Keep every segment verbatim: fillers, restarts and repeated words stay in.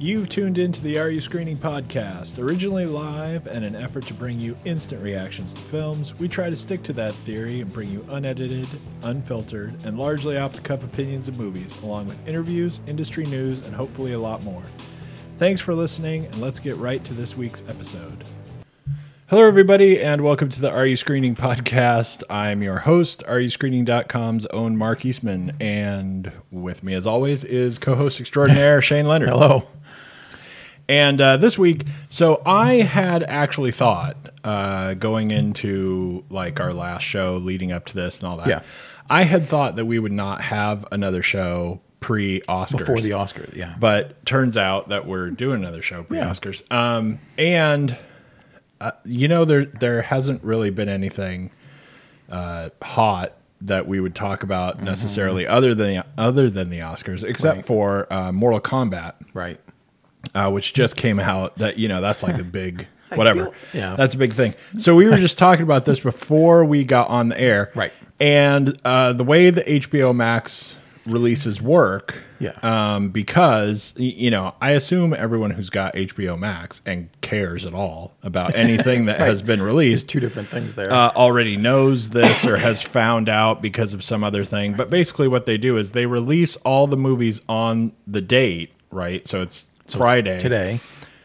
You've tuned into the Are You Screening podcast. Originally live and an effort to bring you instant reactions to films, we try to stick to that theory and bring you unedited, unfiltered, and largely off-the-cuff opinions of movies, along with interviews, industry news, and hopefully a lot more. Thanks for listening, and let's get right to this week's episode. Hello, everybody, and welcome to the Are You Screening podcast. I'm your host, are you screening dot com's own Mark Eastman, and with me, as always, is co-host extraordinaire Shane Leonard. Hello. And uh, this week, so I had actually thought uh, going into like our last show leading up to this and all that, yeah. I had thought that we would not have another show pre-Oscars. Before the Oscars, yeah. But turns out that we're doing another show pre-Oscars. Yeah. Um, and, uh, you know, there there hasn't really been anything uh, hot that we would talk about mm-hmm. necessarily other than, other than the Oscars, except right. for uh, Mortal Kombat. Right. Uh, which just came out that, you know, that's like a big, whatever. feel, yeah. That's a big thing. So we were just talking about this before we got on the air. Right. And uh, the way the H B O Max releases work, yeah. um, because, you know, I assume everyone who's got H B O Max and cares at all about anything that right. has been released. There's two different things there. Uh, already knows this or has found out because of some other thing. But basically what they do is they release all the movies on the date, right? So it's So Friday today,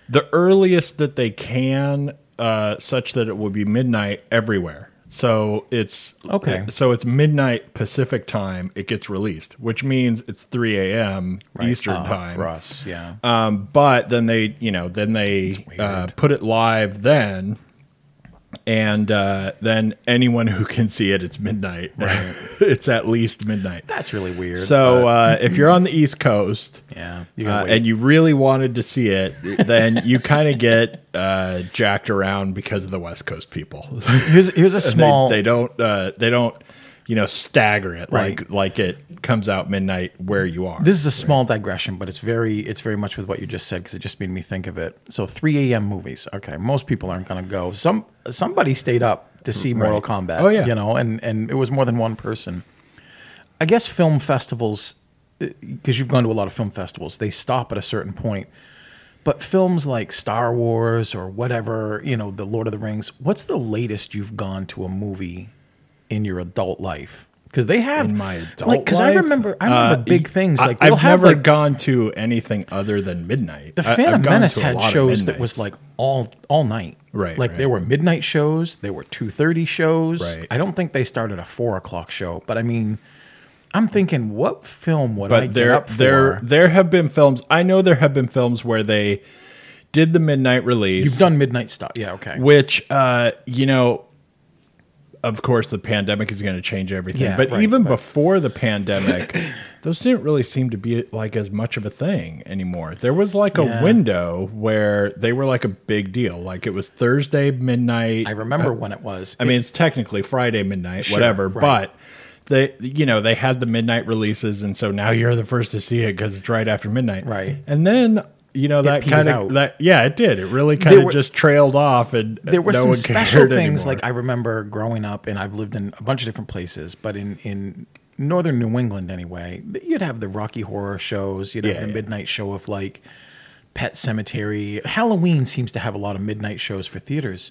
the earliest that they can, uh, such that it will be midnight everywhere. So it's okay. So it's midnight Pacific time. It gets released, which means it's three a.m. right. Eastern uh, time for us. Yeah. Um, but then they, you know, then they uh, put it live then. And uh, then anyone who can see it, it's midnight. Right. It's at least midnight. That's really weird. So uh, if you're on the East Coast yeah, you uh, and you really wanted to see it, then you kind of get uh, jacked around because of the West Coast people. Here's, here's a small... They, they don't... Uh, they don't you know, stagger it right. like like it comes out midnight where you are. This is a small right. digression, but it's very it's very much with what you just said because it just made me think of it. So three a.m. movies, okay, most people aren't going to go. Some somebody stayed up to see Mortal right. Kombat. Oh yeah, you know, and and it was more than one person. I guess film festivals, because you've gone to a lot of film festivals, they stop at a certain point. But films like Star Wars or whatever, you know, the Lord of the Rings. What's the latest you've gone to a movie in your adult life? Because they have in my adult like because I remember I remember uh, big things like I, I've have never like, gone to anything other than midnight. The Phantom I, Menace had shows that was like all all night. Right. Like right. there were midnight shows, there were two thirty shows. Right. I don't think they started a four o'clock show, but I mean I'm thinking what film would but I there, get up for? There there have been films I know there have been films where they did the midnight release. You've done midnight stuff. Yeah, okay. Which uh, you know, of course, the pandemic is going to change everything. Yeah, but right, even but. before the pandemic, those didn't really seem to be like as much of a thing anymore. There was like yeah. a window where they were like a big deal. Like it was Thursday midnight. I remember uh, when it was. I it, mean, it's technically Friday midnight, sure, whatever. Right. But they, you know, they had the midnight releases, and so now you're the first to see it because it's right after midnight. Right, and then. You know, that kind of, that, yeah, it did. It really kind of just trailed off and there were some special things. Like I remember growing up and I've lived in a bunch of different places, but in, in northern New England anyway, you'd have the Rocky Horror shows, you'd have the midnight show of like Pet Cemetery. Halloween seems to have a lot of midnight shows for theaters.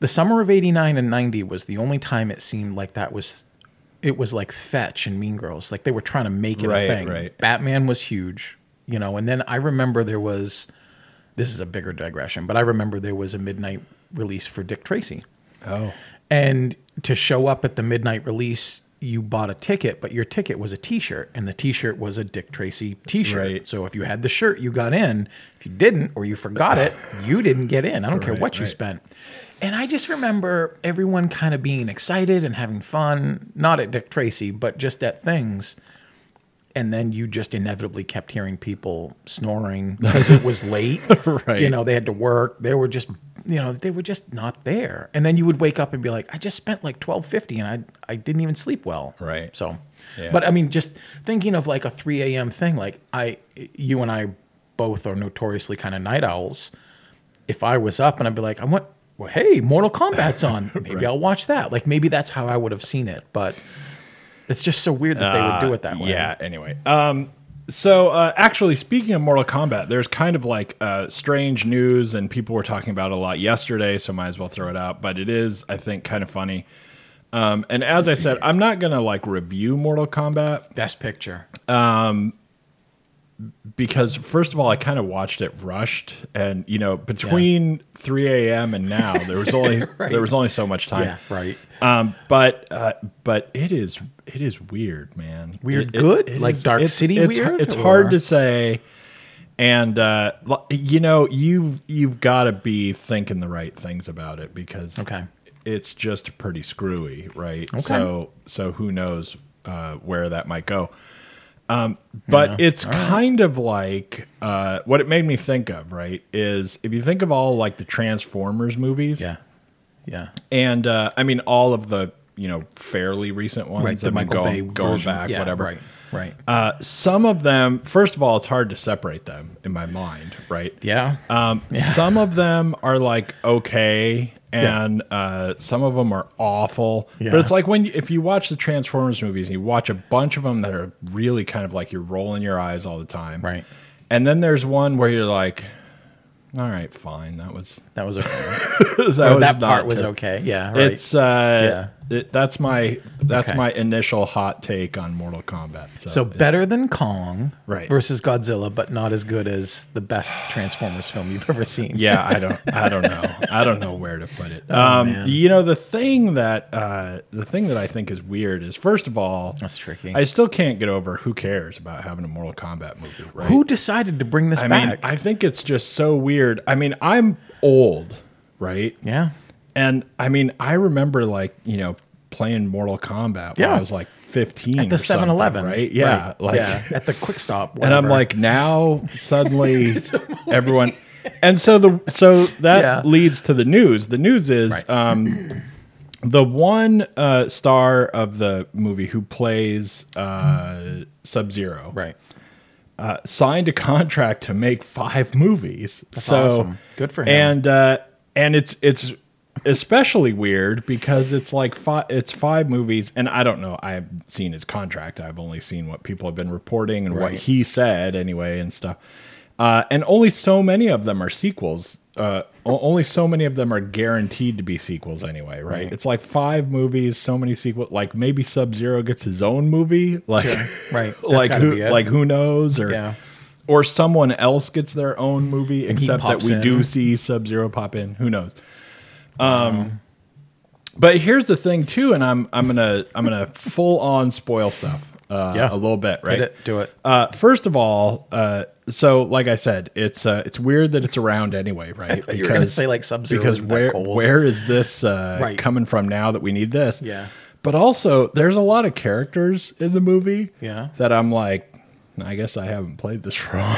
The summer of eighty-nine and ninety was the only time it seemed like that was, it was like Fetch and Mean Girls. Like they were trying to make it a thing. Right. Batman was huge. You know, and then I remember there was, this is a bigger digression, but I remember there was a midnight release for Dick Tracy. Oh. And to show up at the midnight release, you bought a ticket, but your ticket was a t-shirt, and the t-shirt was a Dick Tracy t-shirt. Right. So if you had the shirt, you got in. If you didn't, or you forgot it, you didn't get in. I don't right, care what right. you spent. And I just remember everyone kind of being excited and having fun, not at Dick Tracy, but just at things. And then you just inevitably kept hearing people snoring because it was late. Right. You know, they had to work. They were just, you know, they were just not there. And then you would wake up and be like, I just spent like twelve fifty and I I didn't even sleep well. Right. So, yeah. But I mean, just thinking of like a three a.m. thing, like I, you and I both are notoriously kind of night owls. If I was up and I'd be like, I want, well, hey, Mortal Kombat's on. Maybe right. I'll watch that. Like maybe that's how I would have seen it. But... It's just so weird that they would do it that way. Uh, yeah, anyway. Um, So uh, actually, speaking of Mortal Kombat, there's kind of like uh, strange news, and people were talking about it a lot yesterday, so might as well throw it out. But it is, I think, kind of funny. Um, and as I said, I'm not going to like review Mortal Kombat. Best Picture. Um, because first of all, I kind of watched it rushed, and you know, between yeah. three a.m. and now, there was only right. there was only so much time. Yeah, right. Um, but uh, but it is it is weird, man. Weird, it, good, it, it like is, Dark it's, City. It's, weird. It's, it's hard to say. And uh, you know, you've you've got to be thinking the right things about it because okay. it's just pretty screwy, right? Okay. So so who knows uh, where that might go. Um, but yeah. it's all kind right. of like, uh, what it made me think of, right, is if you think of all like the Transformers movies. Yeah. Yeah. And, uh, I mean, all of the, you know, fairly recent ones. Right, the I mean, Michael go, Bay go versions. Back, yeah, whatever. Right, right. Uh, some of them, first of all, it's hard to separate them in my mind, right? Yeah. Um, yeah. Some of them are like, okay. And yeah. uh, some of them are awful, yeah. but it's like when you, if you watch the Transformers movies and you watch a bunch of them that are really kind of like you're rolling your eyes all the time, right? And then there's one where you're like, "All right, fine, that was that was okay. that, well, was that part was okay." Yeah, right. It's uh, yeah. It, that's my that's okay. my initial hot take on Mortal Kombat. So, so better than Kong, right. versus Godzilla, but not as good as the best Transformers film you've ever seen. Yeah, I don't, I don't know, I don't know where to put it. Oh, um, man. You know, the thing that uh, the thing that I think is weird is, first of all, that's tricky. I still can't get over who cares about having a Mortal Kombat movie. Right? Who decided to bring this I back? Mean, I think it's just so weird. I mean, I'm old, right? Yeah. And I mean, I remember like, you know, playing Mortal Kombat when yeah. I was like fifteen at the seven eleven, right? Yeah, right. Like yeah. at the Quick Stop. Whatever. And I'm like, now suddenly everyone. And so the so that yeah. leads to the news. The news is right. um, the one uh, star of the movie who plays uh, Sub Zero, right? Uh, signed a contract to make five movies. That's so awesome. Good for him. And uh, and it's it's. especially weird because it's like five, it's five movies, and I don't know. I've seen his contract. I've only seen what people have been reporting and right. what he said anyway and stuff. Uh, and only so many of them are sequels. Uh, only so many of them are guaranteed to be sequels anyway, right? right? It's like five movies, so many sequels. Like maybe Sub-Zero gets his own movie, like sure. right? That's like who, like who knows? Or yeah. or someone else gets their own movie, and except that we in. do see Sub-Zero pop in. Who knows? Um, but here's the thing too, and I'm I'm gonna I'm gonna full on spoil stuff uh, yeah. a little bit, right? Hit it, do it. Uh, first of all, uh, so like I said, it's uh, it's weird that it's around anyway, right? Because, you're gonna say like Sub-Zero because where cold. where is this uh, right. coming from now that we need this? Yeah. But also, there's a lot of characters in the movie, yeah. that I'm like, I guess I haven't played this wrong,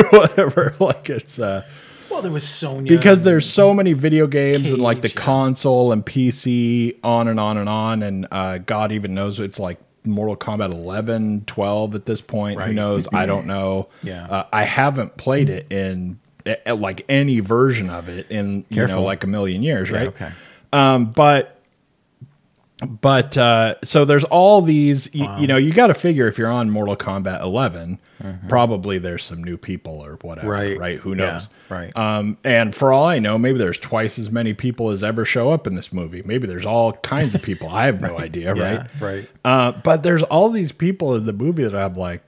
or whatever. Like it's. Uh, Well, there was Sonya. Because there's so many video games Cage, and like the yeah. console and P C on and on and on. And uh, God even knows it's like Mortal Kombat eleven, twelve at this point. Right. Who knows? I don't know. Yeah. Uh, I haven't played it in uh, like any version of it in, you Careful. know, like a million years. Right. Yeah, okay. Um, but. But uh, so there's all these, you, wow. you know, you got to figure if you're on Mortal Kombat eleven, mm-hmm. probably there's some new people or whatever, right? right? Who knows? Yeah, right. Um, and for all I know, maybe there's twice as many people as ever show up in this movie. Maybe there's all kinds of people. I have no right. idea, yeah, right? Right. Uh, but there's all these people in the movie that I'm like,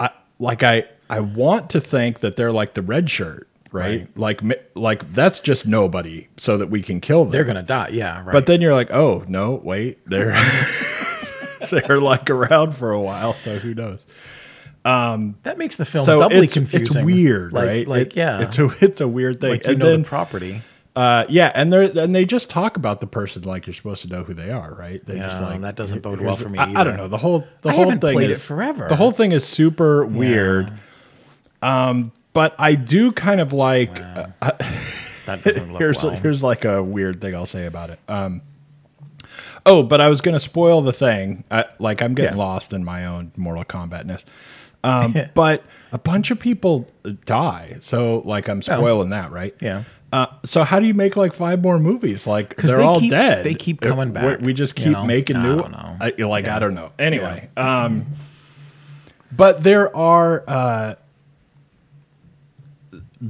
I like I I want to think that they're like the red shirt. Right? right, like, like that's just nobody, so that we can kill them. They're gonna die, yeah. Right. But then you're like, oh no, wait, they're they're like around for a while, so who knows? Um, that makes the film so doubly it's, confusing. It's weird, like, right? Like, it, yeah, it's a it's a weird thing. Like you and know then, the property, uh, yeah, and they and they just talk about the person like you're supposed to know who they are, right? They're yeah, just like, that doesn't bode well for me. I, I don't know the whole the I whole thing is it forever. The whole thing is super yeah. weird. Um. But I do kind of like. Wow. Uh, that doesn't look here's well. Here's like a weird thing I'll say about it. Um, oh, but I was going to spoil the thing. I, like I'm getting yeah. lost in my own Mortal Kombatness. Um, but a bunch of people die, so like I'm spoiling oh. that, right? Yeah. Uh, so how do you make like five more movies? Like they're they all keep, dead. They keep coming it, back. We just keep you know? making no, new. I don't know. I, like yeah. I don't know. Anyway. Yeah. Um, But there are uh,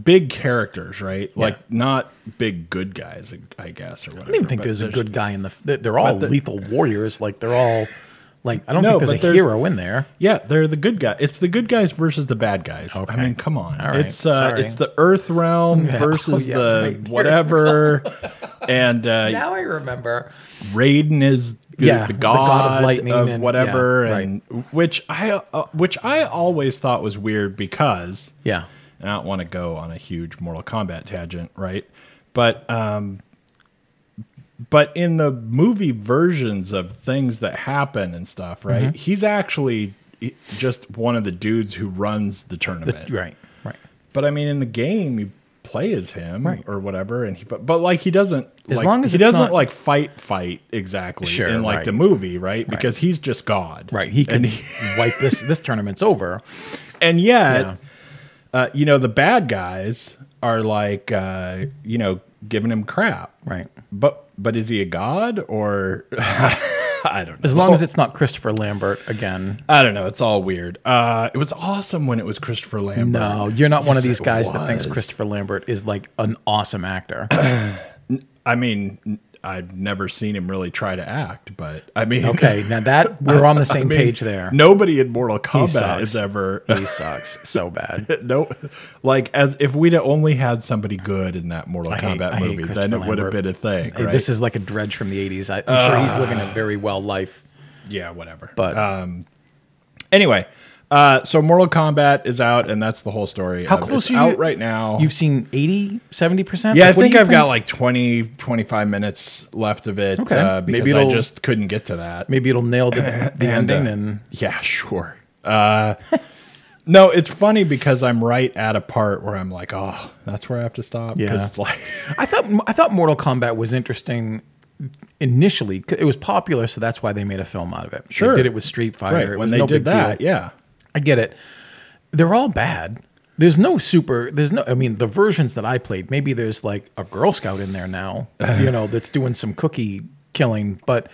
big characters, right? Yeah. Like not big good guys, I guess, or whatever. I don't even think there's, there's a good guy in the. They're all the, lethal warriors. Like they're all. Like I don't no, think there's a there's, hero in there. Yeah, they're the good guys. It's the good guys versus the bad guys. Okay. I mean, come on. All right. It's uh, it's the Earth Realm yeah. versus oh, yeah, the right. whatever. and uh, now I remember, Raiden is the, yeah, the, god the god of lightning of and whatever, yeah, and right. which I uh, which I always thought was weird because yeah, and I don't want to go on a huge Mortal Kombat tangent, right? But um. But in the movie versions of things that happen and stuff, right? Mm-hmm. He's actually just one of the dudes who runs the tournament. The, right, right. But I mean, in the game, you play as him right. or whatever, and he. But, but like, he doesn't. As like, long as he doesn't not, like fight, fight exactly sure, in like right. the movie, right? Because right. he's just God, right? He can he, wipe this. This tournament's over, and yet, yeah. uh, you know, the bad guys are like, uh, you know, giving him crap, right? But. But is he a god or I don't know. As long as it's not Christopher Lambert again. I don't know. It's all weird. Uh, it was awesome when it was Christopher Lambert. No, you're not yes, one of these guys that thinks Christopher Lambert is like an awesome actor. I mean, I've never seen him really try to act, but I mean. Okay, now that we're on the same I mean, page there. Nobody in Mortal Kombat is ever. He sucks so bad. No, like as if we'd only had somebody good in that Mortal I Kombat hate, movie, then it Lambert. would have been a thing. Right? This is like a Dredge from the eighties. I, I'm uh, sure he's living a very well life. Yeah, whatever. But um, anyway, uh, so Mortal Kombat is out, and that's the whole story. How um, close are you? Out right now. You've seen eighty, seventy percent? Yeah, like, I think I've think? got like twenty, twenty-five minutes left of it okay. uh, because maybe I just couldn't get to that. Maybe it'll nail the, the and, ending. Uh, and yeah, sure. Uh, no, it's funny because I'm right at a part where I'm like, oh, that's where I have to stop. Yeah. It's like I thought I thought Mortal Kombat was interesting. Initially, it was popular, so that's why they made a film out of it. Sure. They did it with Street Fighter. Right. It when was they no did big that, deal. yeah. I get it. They're all bad. There's no super, there's no, I mean, the versions that I played, maybe there's like a Girl Scout in there now, you know, that's doing some cookie killing. But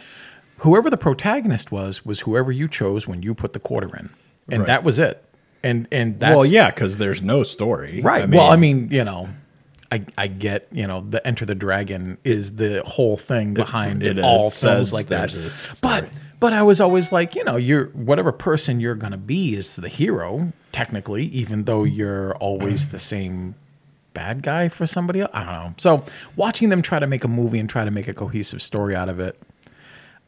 whoever the protagonist was, was whoever you chose when you put the quarter in. And right. that was it. And, and that's. Well, yeah, because there's no story. Right. I mean, well, I mean, you know. I, I get, you know, the Enter the Dragon is the whole thing behind it, it, it all films like that. But but I was always like, you know, you're whatever person you're going to be is the hero, technically, even though you're always the same bad guy for somebody else. I don't know. So watching them try to make a movie and try to make a cohesive story out of it,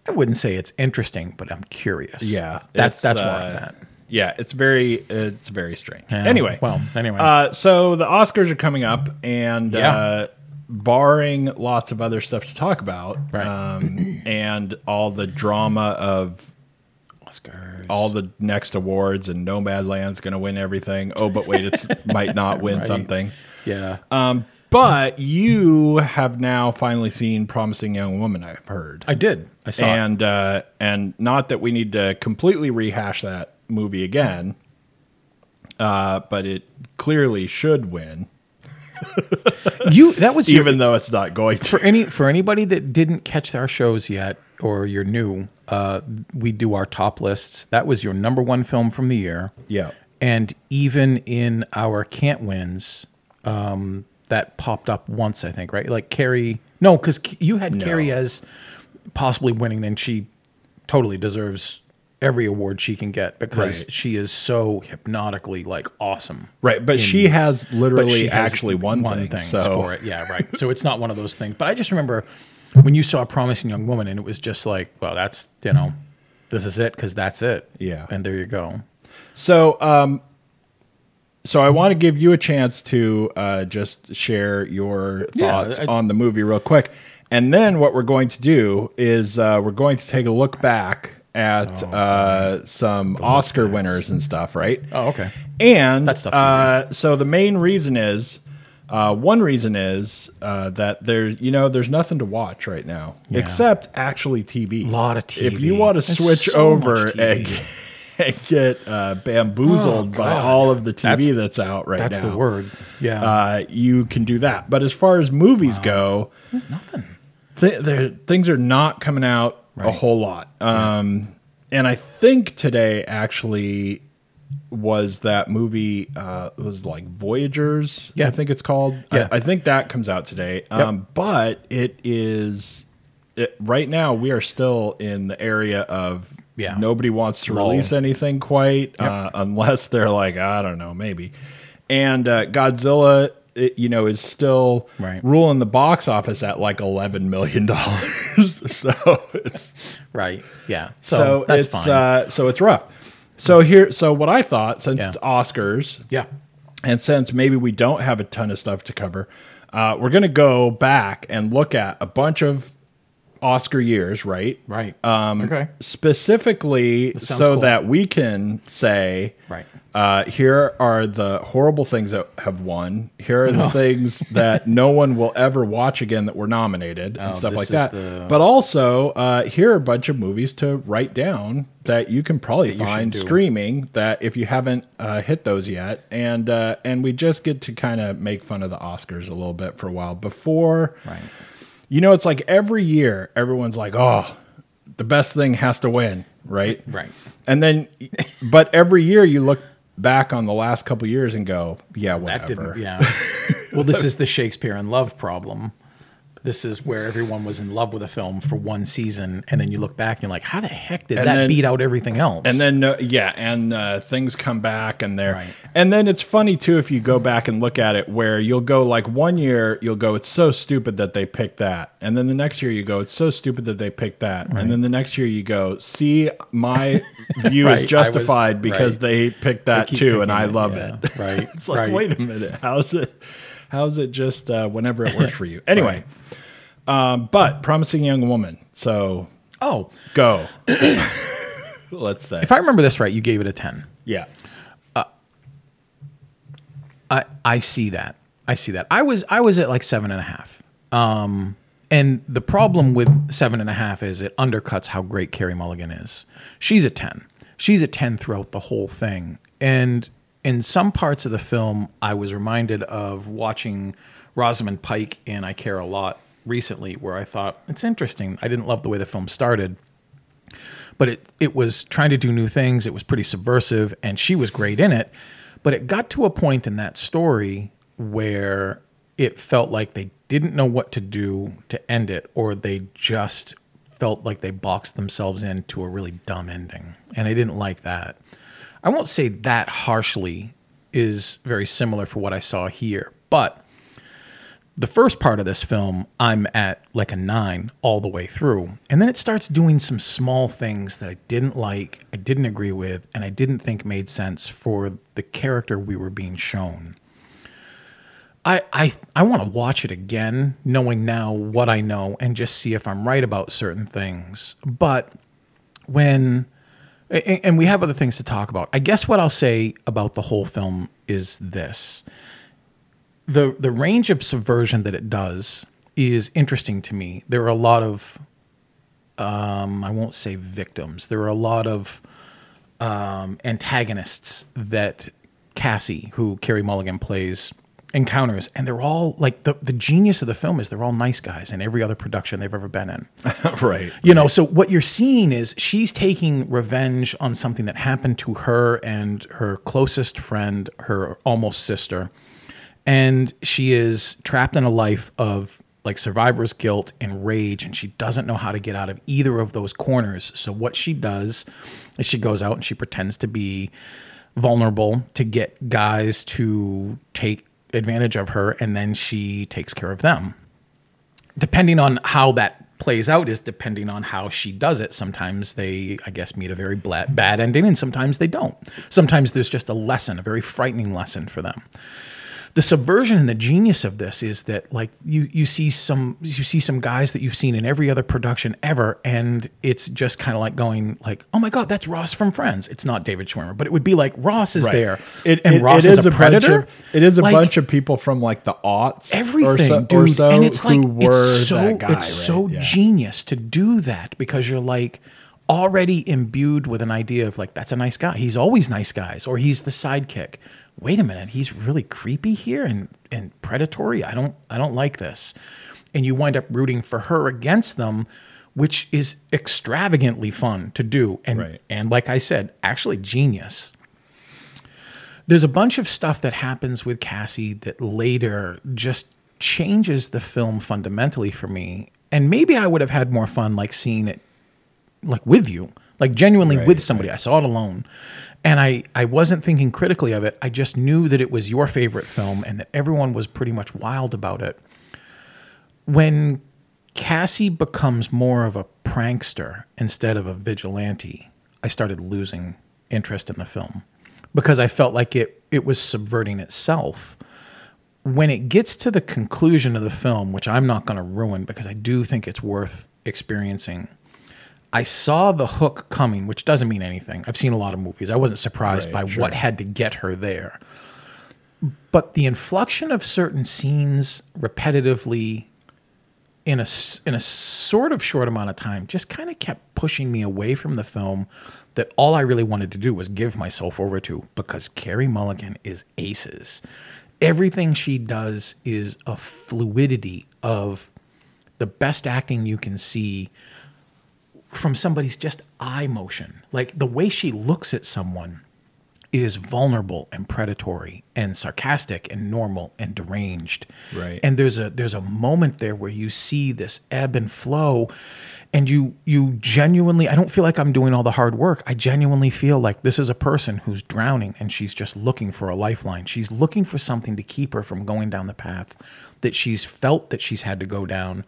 I wouldn't say it's interesting, but I'm curious. Yeah. That's, that's uh, where I'm at. Yeah, it's very it's very strange. Yeah. Anyway, well, anyway, uh, so the Oscars are coming up, and yeah. uh, barring lots of other stuff to talk about, right. um, and all the drama of Oscars, all the next awards, and Nomadland's going to win everything. Oh, but wait, it might not win right. something. Yeah. Um, but you have now finally seen Promising Young Woman, I've heard. I did. I saw and, it. Uh, and not that we need to completely rehash that movie again, uh, but it clearly should win. you that was your, even though it's not going to. for any for anybody that didn't catch our shows yet or you're new. Uh, we do our top lists. That was your number one film from the year. Yeah, and even in our can't wins, um, that popped up once I think right like Carrie. No, because you had no. Carrie as possibly winning, and she totally deserves every award she can get because right. she is so hypnotically like awesome. Right. But in, she has literally she has actually won, won things, things so. for it. Yeah. Right. So it's not one of those things, but I just remember when you saw Promising Young Woman and it was just like, well, that's, you know, this is it. Cause that's it. Yeah. And there you go. So, um, so I want to give you a chance to, uh, just share your thoughts yeah, I, on the movie real quick. And then what we're going to do is, uh, we're going to take a look back at oh, uh, some the Oscar movies. winners and stuff, right? Oh, okay. And that stuff's uh, easy. So the main reason is, uh, one reason is uh, that there, you know, there's nothing to watch right now yeah. except actually T V. A lot of T V. If you want to switch so over and get, and get uh, bamboozled oh, by all of the T V that's, that's out right that's now, that's the word. Yeah, uh, you can do that. But as far as movies wow. go, there's nothing. Th- there, things are not coming out. Right. A whole lot. Um, yeah. And I think today, actually, was that movie, uh, it was like Voyagers, yeah. I think it's called. Yeah. I, I think that comes out today. Yep. Um, but it is, it, right now we are still in the area of yeah. nobody wants to Roll. release anything quite, yep. uh, unless they're like, I don't know, maybe. And uh, Godzilla, it, you know, is still right. ruling the box office at like eleven million dollars. So it's right. Yeah. So, so that's it's, fine. Uh, so it's rough. So here, so what I thought, since yeah. it's Oscars, yeah, and since maybe we don't have a ton of stuff to cover, uh, we're gonna go back and look at a bunch of Oscar years, right? Right. Um, okay. Specifically, so cool. that we can say, right. Uh, here are the horrible things that have won. Here are no. the things that no one will ever watch again that were nominated oh, and stuff like that. The... But also, uh, here are a bunch of movies to write down that you can probably that find streaming that if you haven't uh, hit those yet. And uh, and we just get to kind of make fun of the Oscars a little bit for a while before. Right. You know, it's like every year everyone's like, oh, the best thing has to win, right? Right. And then, but every year you look back on the last couple of years and go, yeah, whatever. That didn't, yeah. Well, this is the Shakespeare in Love problem. This is where everyone was in love with a film for one season, and then you look back and you're like, how the heck did and that then, beat out everything else? And then, uh, yeah, and uh, things come back, and they're... Right. And then it's funny, too, if you go back and look at it, where you'll go, like, one year, you'll go, it's so stupid that they picked that. And then the next year, you go, it's so stupid that they picked that. Right. And then the next year, you go, see, my view right. is justified was, because right. they picked that, they too, and I love it. it. Yeah. Right. It's like, right. wait a minute, how's it... How's it just uh, whenever it works for you? Anyway, right. um, but Promising Young Woman. So oh, go. Let's say. If I remember this right, you gave it a ten. Yeah. Uh, I I see that. I see that. I was I was at like seven and a half. Um, and the problem with seven and a half is it undercuts how great Carrie Mulligan is. She's a ten. She's a ten throughout the whole thing. And in some parts of the film, I was reminded of watching Rosamund Pike in I Care a Lot recently, where I thought, it's interesting. I didn't love the way the film started, but it, it was trying to do new things. It was pretty subversive, and she was great in it. But it got to a point in that story where it felt like they didn't know what to do to end it, or they just felt like they boxed themselves into a really dumb ending, and I didn't like that. I won't say that harshly is very similar for what I saw here, but the first part of this film, I'm at like a nine all the way through. And then it starts doing some small things that I didn't like, I didn't agree with, and I didn't think made sense for the character we were being shown. I I, I want to watch it again, knowing now what I know, and just see if I'm right about certain things. But when... And we have other things to talk about. I guess what I'll say about the whole film is this. The the range of subversion that it does is interesting to me. There are a lot of, um, I won't say victims. There are a lot of um, antagonists that Cassie, who Carrie Mulligan plays, encounters, and they're all like the, the genius of the film is they're all nice guys in every other production they've ever been in. Right. You know, so what you're seeing is she's taking revenge on something that happened to her and her closest friend, her almost sister. And she is trapped in a life of like survivor's guilt and rage, and she doesn't know how to get out of either of those corners. So what she does is she goes out and she pretends to be vulnerable to get guys to take advantage of her, and then she takes care of them. Depending on how that plays out is depending on how she does it. Sometimes they, I guess, meet a very bad ending, and sometimes they don't. Sometimes there's just a lesson, a very frightening lesson for them. The subversion and the genius of this is that, like, you you see some you see some guys that you've seen in every other production ever, and it's just kind of like going, like, oh my god, that's Ross from Friends. It's not David Schwimmer, but it would be like Ross is right. there, it, and it, Ross it is, is a predator. Of, it is a like, bunch of people from like the aughts, everything, or so, dude. Or so, and it's like it's so that guy, it's right? so yeah. genius to do that, because you're like already imbued with an idea of like, that's a nice guy. He's always nice guys, or he's the sidekick. Wait a minute, he's really creepy here and, and predatory. I don't I don't like this. And you wind up rooting for her against them, which is extravagantly fun to do. And right. and like I said, actually genius. there's a bunch of stuff that happens with Cassie that later just changes the film fundamentally for me. And maybe I would have had more fun, like, seeing it, like, with you, like, genuinely right, with somebody. Right. I saw it alone. And I, I wasn't thinking critically of it. I just knew that it was your favorite film and that everyone was pretty much wild about it. When Cassie becomes more of a prankster instead of a vigilante, I started losing interest in the film because I felt like it, it was subverting itself. When it gets to the conclusion of the film, which I'm not going to ruin because I do think it's worth experiencing, I saw the hook coming, which doesn't mean anything. I've seen a lot of movies. I wasn't surprised right, by sure. what had to get her there. But the inflection of certain scenes repetitively in a, in a sort of short amount of time just kind of kept pushing me away from the film that all I really wanted to do was give myself over to, because Carrie Mulligan is aces. Everything she does is a fluidity of the best acting you can see from somebody's just eye motion. Like, the way she looks at someone is vulnerable and predatory and sarcastic and normal and deranged. Right. And there's a there's a moment there where you see this ebb and flow, and you you genuinely, I don't feel like I'm doing all the hard work. I genuinely feel like this is a person who's drowning and she's just looking for a lifeline. She's looking for something to keep her from going down the path that she's felt that she's had to go down.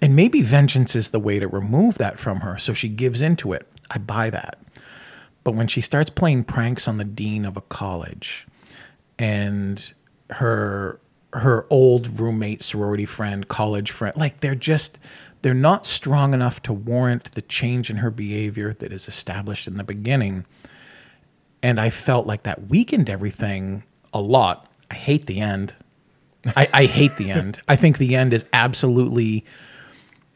And maybe vengeance is the way to remove that from her, so she gives into it. I buy that. But when she starts playing pranks on the dean of a college, and her her old roommate, sorority friend, college friend, like, they're just, they're not strong enough to warrant the change in her behavior that is established in the beginning. And I felt like that weakened everything a lot. I hate the end. I, I hate the end. I think the end is absolutely,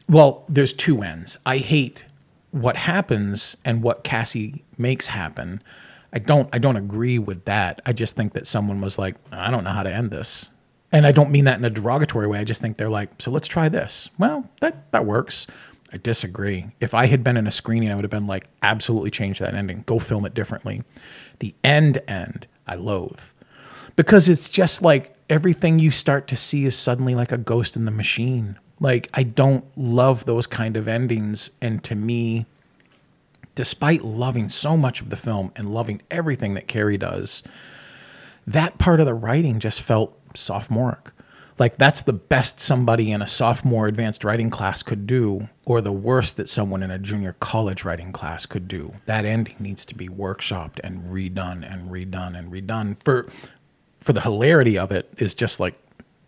well, there's two ends. I hate what happens and what Cassie makes happen. I don't I don't agree with that. I just think that someone was like, I don't know how to end this. And I don't mean that in a derogatory way. I just think they're like, so let's try this. Well, that that works. I disagree. If I had been in a screening, I would have been like, absolutely change that ending. Go film it differently. The end end, I loathe. Because it's just like everything you start to see is suddenly like a ghost in the machine. Like, I don't love those kind of endings. And to me, despite loving so much of the film and loving everything that Carrie does, that part of the writing just felt sophomoric. Like, that's the best somebody in a sophomore advanced writing class could do, or the worst that someone in a junior college writing class could do. That ending needs to be workshopped and redone and redone and redone. For, for the hilarity of it is just, like,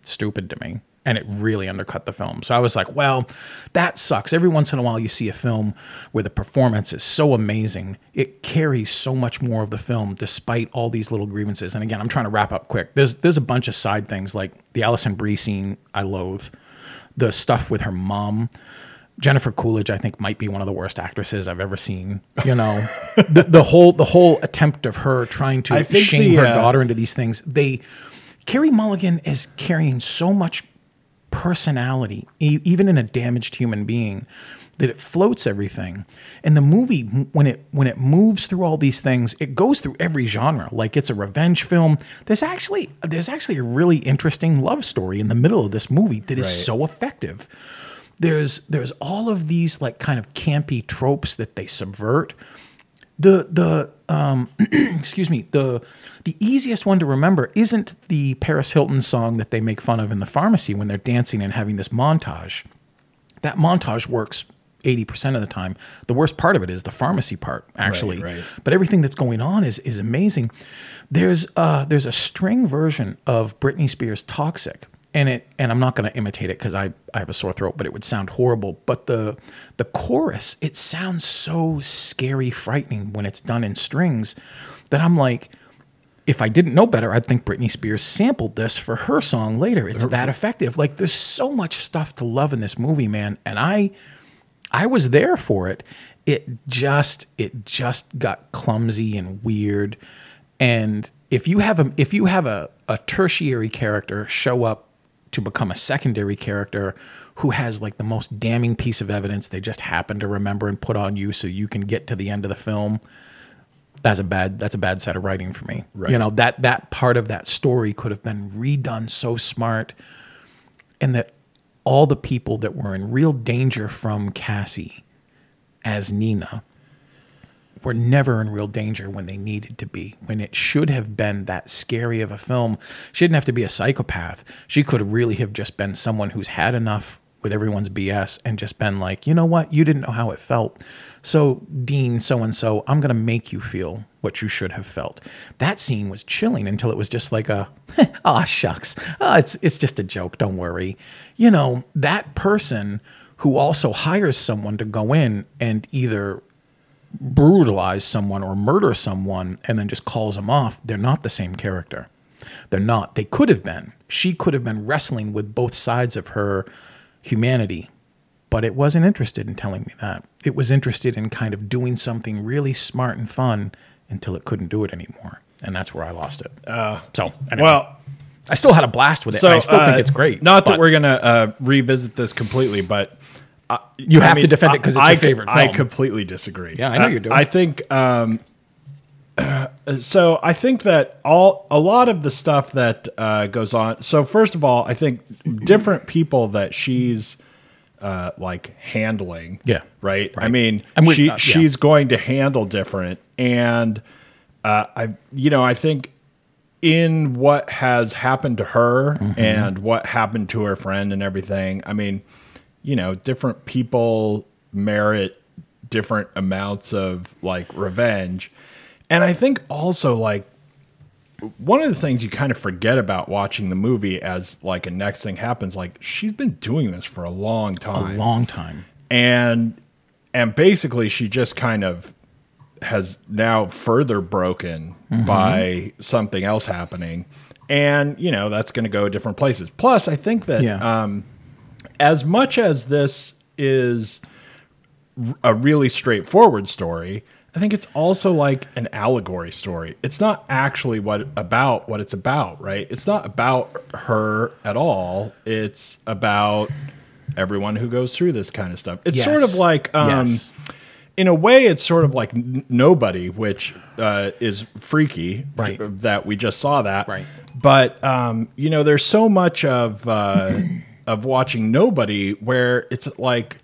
stupid to me. And it really undercut the film. So I was like, well, that sucks. Every once in a while you see a film where the performance is so amazing. It carries so much more of the film despite all these little grievances. And again, I'm trying to wrap up quick. There's there's a bunch of side things, like the Alison Brie scene, I loathe. The stuff with her mom. Jennifer Coolidge, I think, might be one of the worst actresses I've ever seen. You know, the, the whole the whole attempt of her trying to shame the, her uh... daughter into these things. They Carrie Mulligan is carrying so much personality, even in a damaged human being, that it floats everything. And the movie, when it when it moves through all these things, it goes through every genre. Like, it's a revenge film. There's actually there's actually a really interesting love story in the middle of this movie that is right. so effective. There's there's all of these, like, kind of campy tropes that they subvert. The the um excuse me, the the easiest one to remember isn't the Paris Hilton song that they make fun of in the pharmacy when they're dancing and having this montage. That montage works eighty percent of the time. The worst part of it is the pharmacy part, actually. Right, right. But everything that's going on is is amazing. There's uh there's a string version of Britney Spears' Toxic. And it and I'm not going to imitate it because I, I have a sore throat, but it would sound horrible. But the the chorus, it sounds so scary, frightening when it's done in strings that I'm like, if I didn't know better, I'd think Britney Spears sampled this for her song later. It's that effective. Like, there's so much stuff to love in this movie, man. And I I was there for it. It just it just got clumsy and weird. And if you have a if you have a, a tertiary character show up to become a secondary character who has, like, the most damning piece of evidence they just happen to remember and put on you so you can get to the end of the film. that's a bad that's a bad set of writing for me. Right. You know, that that part of that story could have been redone so smart, and that all the people that were in real danger from Cassie as Nina were never in real danger when they needed to be, when it should have been that scary of a film. She didn't have to be a psychopath. She could really have just been someone who's had enough with everyone's B S and just been like, you know what? You didn't know how it felt. So Dean, so-and-so, I'm going to make you feel what you should have felt. That scene was chilling until it was just like a, ah, shucks. Oh, it's, it's just a joke. Don't worry. You know, that person who also hires someone to go in and either brutalize someone or murder someone and then just calls them off, they're not the same character. They're not. They could have been. She could have been wrestling with both sides of her humanity, but it wasn't interested in telling me that. It was interested in kind of doing something really smart and fun until it couldn't do it anymore, and that's where I lost it. Uh, so, anyway, well, I still had a blast with it. So, and I still uh, think it's great. Not that we're gonna uh, revisit this completely, but I, you have I mean, to defend it because it's I, your favorite. I, film. I completely disagree. Yeah, I know uh, you're doing. I think um, uh, so. I think that all a lot of the stuff that uh, goes on. So first of all, I think different people that she's uh, like handling. Yeah. Right. right. I mean, I mean she uh, yeah. she's going to handle different, and uh, I you know I think in what has happened to her mm-hmm. and what happened to her friend and everything. I mean. You know, different people merit different amounts of like revenge. And I think also like one of the things you kind of forget about watching the movie as like a next thing happens, like she's been doing this for a long time, a long time. And, and basically she just kind of has now further broken mm-hmm. by something else happening. And, you know, that's going to go different places. Plus I think that, yeah. um, as much as this is a really straightforward story, I think it's also like an allegory story. It's not actually what about what it's about, right? It's not about her at all. It's about everyone who goes through this kind of stuff. It's yes. sort of like, um, yes. in a way, it's sort of like n- Nobody, which uh, is freaky, right? That we just saw that, right? But um, you know, there's so much of. Uh, of watching Nobody where it's like,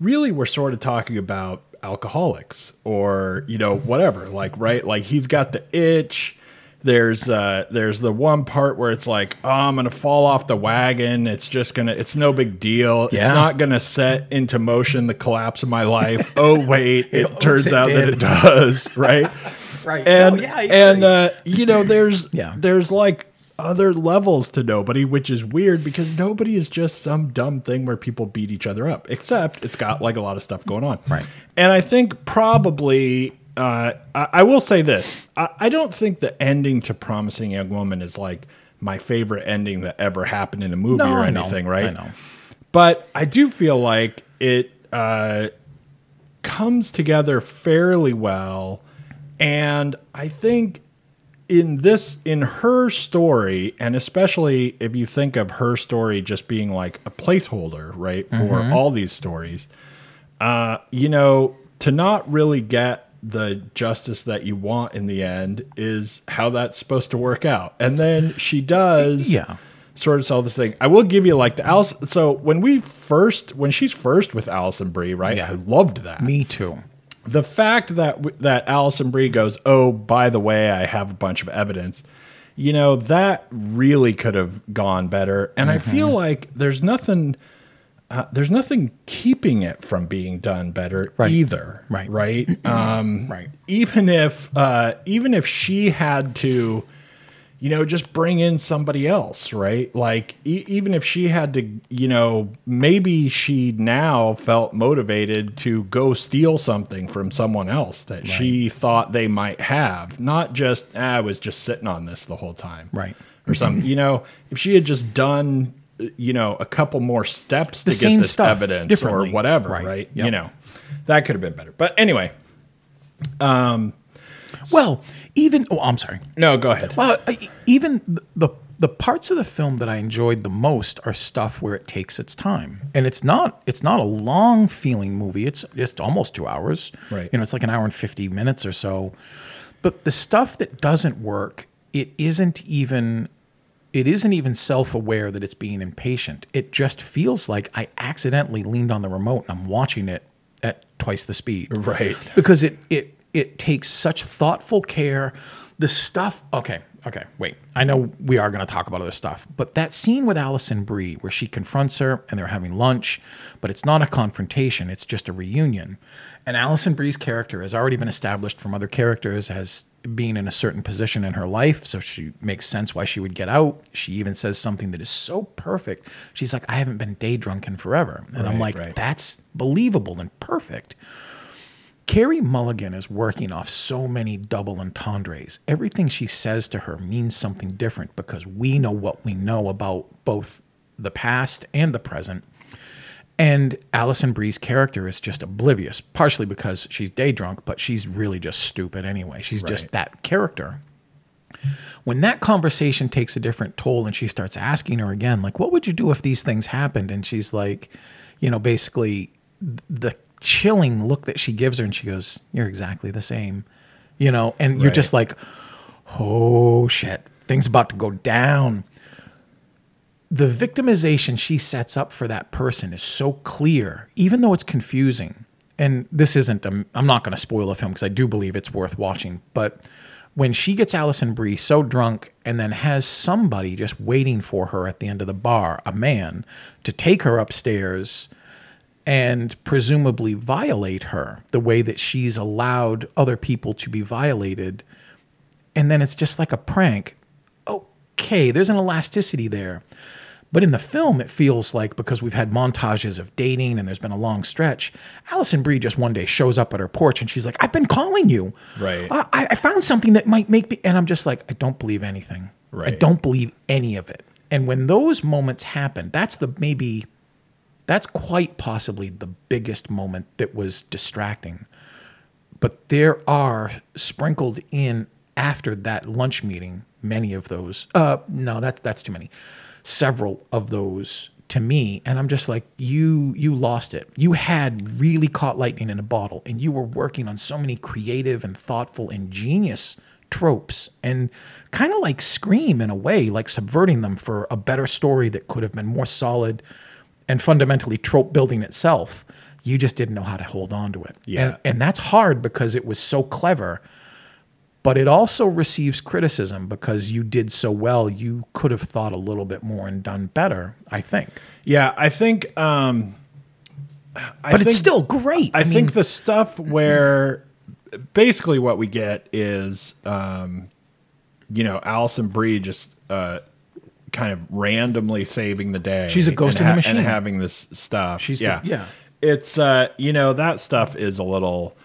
really, we're sort of talking about alcoholics or, you know, whatever, like, right. Like he's got the itch. There's uh there's the one part where it's like, oh, I'm going to fall off the wagon. It's just going to, it's no big deal. Yeah. It's not going to set into motion the collapse of my life. Oh wait, it, it turns it out did. that it does. Right. Right. And, no, yeah, and, uh, you know, there's, yeah. there's like, other levels to Nobody, which is weird because Nobody is just some dumb thing where people beat each other up, except it's got like a lot of stuff going on. Right. And I think probably, uh, I, I will say this, I, I don't think the ending to Promising Young Woman is like my favorite ending that ever happened in a movie no, or anything. Right. I know. But I do feel like it, uh, comes together fairly well. And I think, In this, in her story, and especially if you think of her story just being like a placeholder, right, for mm-hmm. all these stories, uh, you know, to not really get the justice that you want in the end is how that's supposed to work out. And then she does yeah. sort of sell this thing. I will give you like the Alison. So when we first, when she's first with Alison Brie, right, yeah. I loved that. Me too. The fact that that Alison Brie goes, oh, by the way, I have a bunch of evidence, you know, that really could have gone better. And mm-hmm. I feel like there's nothing, uh, there's nothing keeping it from being done better right. either. Right. Right. Um, right. Even if, uh, even if she had to, you know, just bring in somebody else, right? Like e- even if she had to, you know, maybe she now felt motivated to go steal something from someone else that right. she thought they might have, not just, ah, I was just sitting on this the whole time. Right. Or something, you know, if she had just done, you know, a couple more steps the to get this evidence or whatever, right? right? Yep. You know, that could have been better. But anyway, um, well, even oh, I'm sorry. No, go ahead. Well, even the the parts of the film that I enjoyed the most are stuff where it takes its time. And it's not it's not a long feeling movie. It's just almost two hours. Right. You know, it's like an hour and fifty minutes or so. But the stuff that doesn't work, it isn't even it isn't even self-aware that it's being impatient. It just feels like I accidentally leaned on the remote and I'm watching it at twice the speed. Right. Because it it it takes such thoughtful care. The stuff okay. Okay, wait. I know we are going to talk about other stuff, but that scene with Alison Brie where she confronts her and they're having lunch, but it's not a confrontation, it's just a reunion. And Alison Brie's character has already been established from other characters as being in a certain position in her life, so she makes sense why she would get out. She even says something that is so perfect. She's like, I haven't been day drunk in forever. And right, I'm like, right. That's believable and perfect. Carrie Mulligan is working off so many double entendres. Everything she says to her means something different because we know what we know about both the past and the present. And Alison Brie's character is just oblivious, partially because she's day drunk, but she's really just stupid anyway. She's right. just that character. When that conversation takes a different toll and she starts asking her again, like, what would you do if these things happened? And she's like, you know, basically the chilling look that she gives her and she goes, you're exactly the same, you know, and right. you're just like, oh shit, things about to go down. The victimization she sets up for that person is so clear, even though it's confusing. And this isn't a, I'm not going to spoil the film because I do believe it's worth watching, but when she gets Alison Brie so drunk and then has somebody just waiting for her at the end of the bar, a man, to take her upstairs and presumably violate her the way that she's allowed other people to be violated. And then it's just like a prank. Okay, there's an elasticity there. But in the film, it feels like because we've had montages of dating and there's been a long stretch, Alison Brie just one day shows up at her porch and she's like, I've been calling you. Right. I, I found something that might make me. And I'm just like, I don't believe anything. Right. I don't believe any of it. And when those moments happen, that's the maybe... That's quite possibly the biggest moment that was distracting. But there are sprinkled in after that lunch meeting, many of those. Uh, no, that's that's too many. Several of those to me. And I'm just like, you you lost it. You had really caught lightning in a bottle. And you were working on so many creative and thoughtful and genius tropes. And kind of like Scream in a way, like subverting them for a better story that could have been more solid and fundamentally trope building itself. You just didn't know how to hold on to it. Yeah. And, and that's hard because it was so clever, but it also receives criticism because you did so well, you could have thought a little bit more and done better, I think. Yeah, I think... Um, I but think, it's still great. I, I mean, think the stuff where basically what we get is, um, you know, Alison Brie just... Uh, kind of randomly saving the day. She's a ghost in the machine. And having this stuff. She's yeah. The, yeah. It's, uh, you know, that stuff is a little,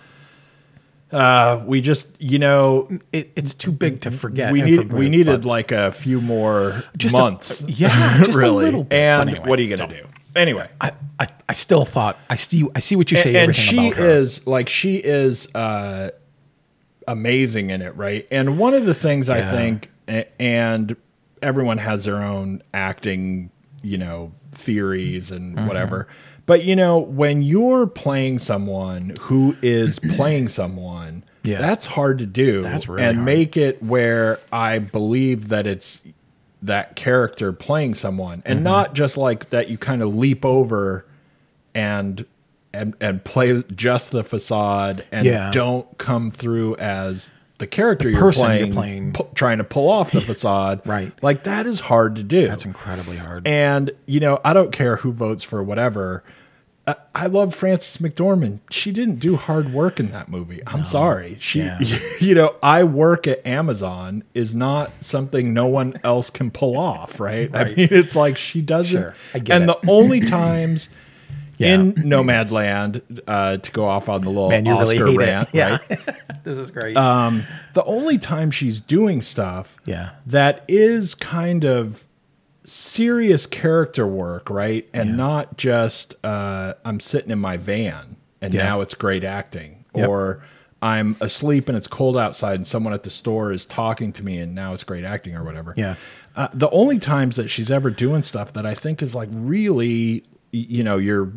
uh, we just, you know. It, it's too big to forget. We, need, forget, we needed like a few more just months. A, yeah, just really. A little bit. And anyway, what are you going to do? Anyway. I, I, I still thought, I see, I see what you say and, everything and she about her. Is, like, she is uh, amazing in it, right? And one of the things yeah. I think, and everyone has their own acting, you know, theories and mm-hmm. whatever. But, you know, when you're playing someone who is playing someone, yeah. that's hard to do. That's really and hard. Make it where I believe that it's that character playing someone and mm-hmm. not just like that you kind of leap over and and and play just the facade and yeah. don't come through as the character the you're, playing, you're playing, p- trying to pull off the facade. Right. Like that is hard to do. That's incredibly hard. And, you know, I don't care who votes for whatever. I, I love Frances McDormand. She didn't do hard work in that movie. I'm no. sorry. She, yeah. you know, I work at Amazon is not something no one else can pull off. Right. right. I mean, it's like she doesn't. Sure. I get and it. The only times yeah. in Nomadland, uh, to go off on the little Man, you Oscar really rant, yeah. right? This is great. Um, the only time she's doing stuff yeah. that is kind of serious character work, right? And yeah. not just, uh, I'm sitting in my van and yeah. now it's great acting. Yep. Or I'm asleep and it's cold outside and someone at the store is talking to me and now it's great acting or whatever. Yeah. Uh, the only times that she's ever doing stuff that I think is like really, you know, you're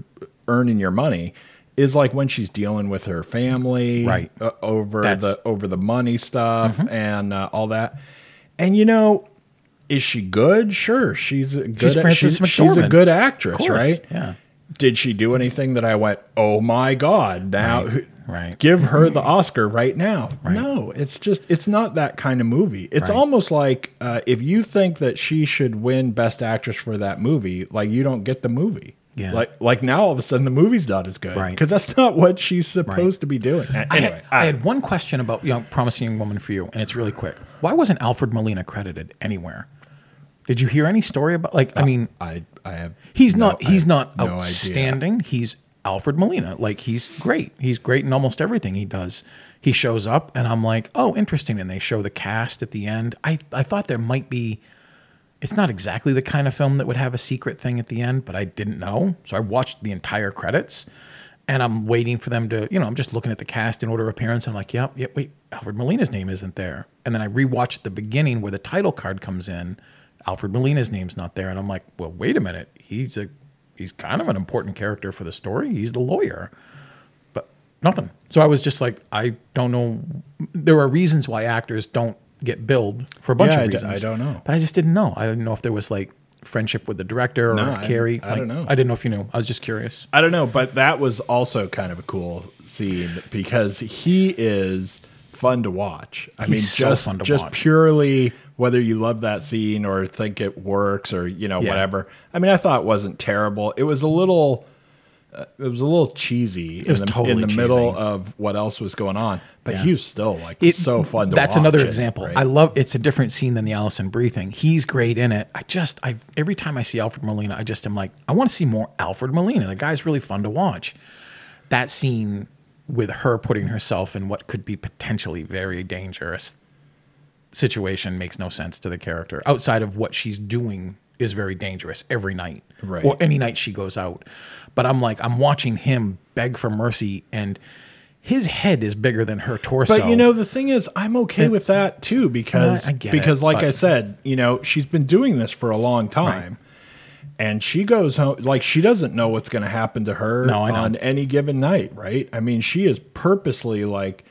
earning your money is like when she's dealing with her family, right? Uh, over That's... the, over the money stuff mm-hmm. and uh, all that. And you know, is she good? Sure. She's a good, she's, Frances she's, McDormand. She's a good actress, right? Yeah. Did she do anything that I went, oh my God, now right. Right. Give her the Oscar right now. Right. No, it's just, it's not that kind of movie. It's right. almost like uh, if you think that she should win Best Actress for that movie, like you don't get the movie. Yeah. Like, like now all of a sudden the movie's not as good. Right. Because that's not what she's supposed right. to be doing. Anyway, I had, I, I had one question about you know, Promising Young Woman for you, and it's really quick. Why wasn't Alfred Molina credited anywhere? Did you hear any story about, like, uh, I mean, I, I have, he's no, not, he's not no outstanding. Idea. He's Alfred Molina. Like, he's great. He's great in almost everything he does. He shows up and I'm like, oh, interesting. And they show the cast at the end. I, I thought there might be, it's not exactly the kind of film that would have a secret thing at the end, but I didn't know. So I watched the entire credits and I'm waiting for them to, you know, I'm just looking at the cast in order of appearance. And I'm like, yep, yeah, yep, yeah, wait, Alfred Molina's name isn't there. And then I rewatched the beginning where the title card comes in. Alfred Molina's name's not there. And I'm like, well, wait a minute. He's a he's kind of an important character for the story. He's the lawyer. But nothing. So I was just like, I don't know. There are reasons why actors don't get billed for a bunch yeah, of reasons. I, d- I don't know. But I just didn't know. I didn't know if there was like friendship with the director or no, Carrie. I, I like, don't know. I didn't know if you knew. I was just curious. I don't know. But that was also kind of a cool scene because he is fun to watch. I he's mean, so just, fun to just watch. Purely... whether you love that scene or think it works or, you know, yeah. whatever. I mean, I thought it wasn't terrible. It was a little, uh, it was a little cheesy in the, totally in the cheesy. middle of what else was going on, but yeah. he was still like it, so fun to that's watch. That's another it, example. Right? I love, it's a different scene than the Alison Brie thing. He's great in it. I just, I, every time I see Alfred Molina, I just am like, I want to see more Alfred Molina. The guy's really fun to watch. That scene with her putting herself in what could be potentially very dangerous situation makes no sense to the character outside of what she's doing is very dangerous every night right. or any night she goes out. But I'm like, I'm watching him beg for mercy and his head is bigger than her torso. But you know, the thing is I'm okay and, with that too, because, I, I because it, like but, I said, you know, she's been doing this for a long time right. and she goes home, like she doesn't know what's going to happen to her no, on any given night. Right. I mean, she is purposely like,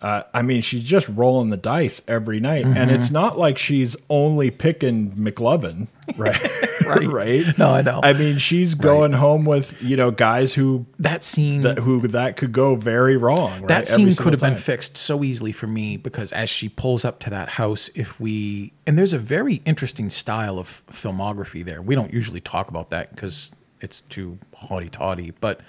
Uh, I mean, she's just rolling the dice every night. Mm-hmm. And it's not like she's only picking McLovin, right? right. right. No, I know. I mean, she's going right. home with, you know, guys who that scene th- who that could go very wrong. Right? That scene could have time. been fixed so easily for me because as she pulls up to that house, if we and there's a very interesting style of filmography there. We don't usually talk about that because it's too haughty-taughty, but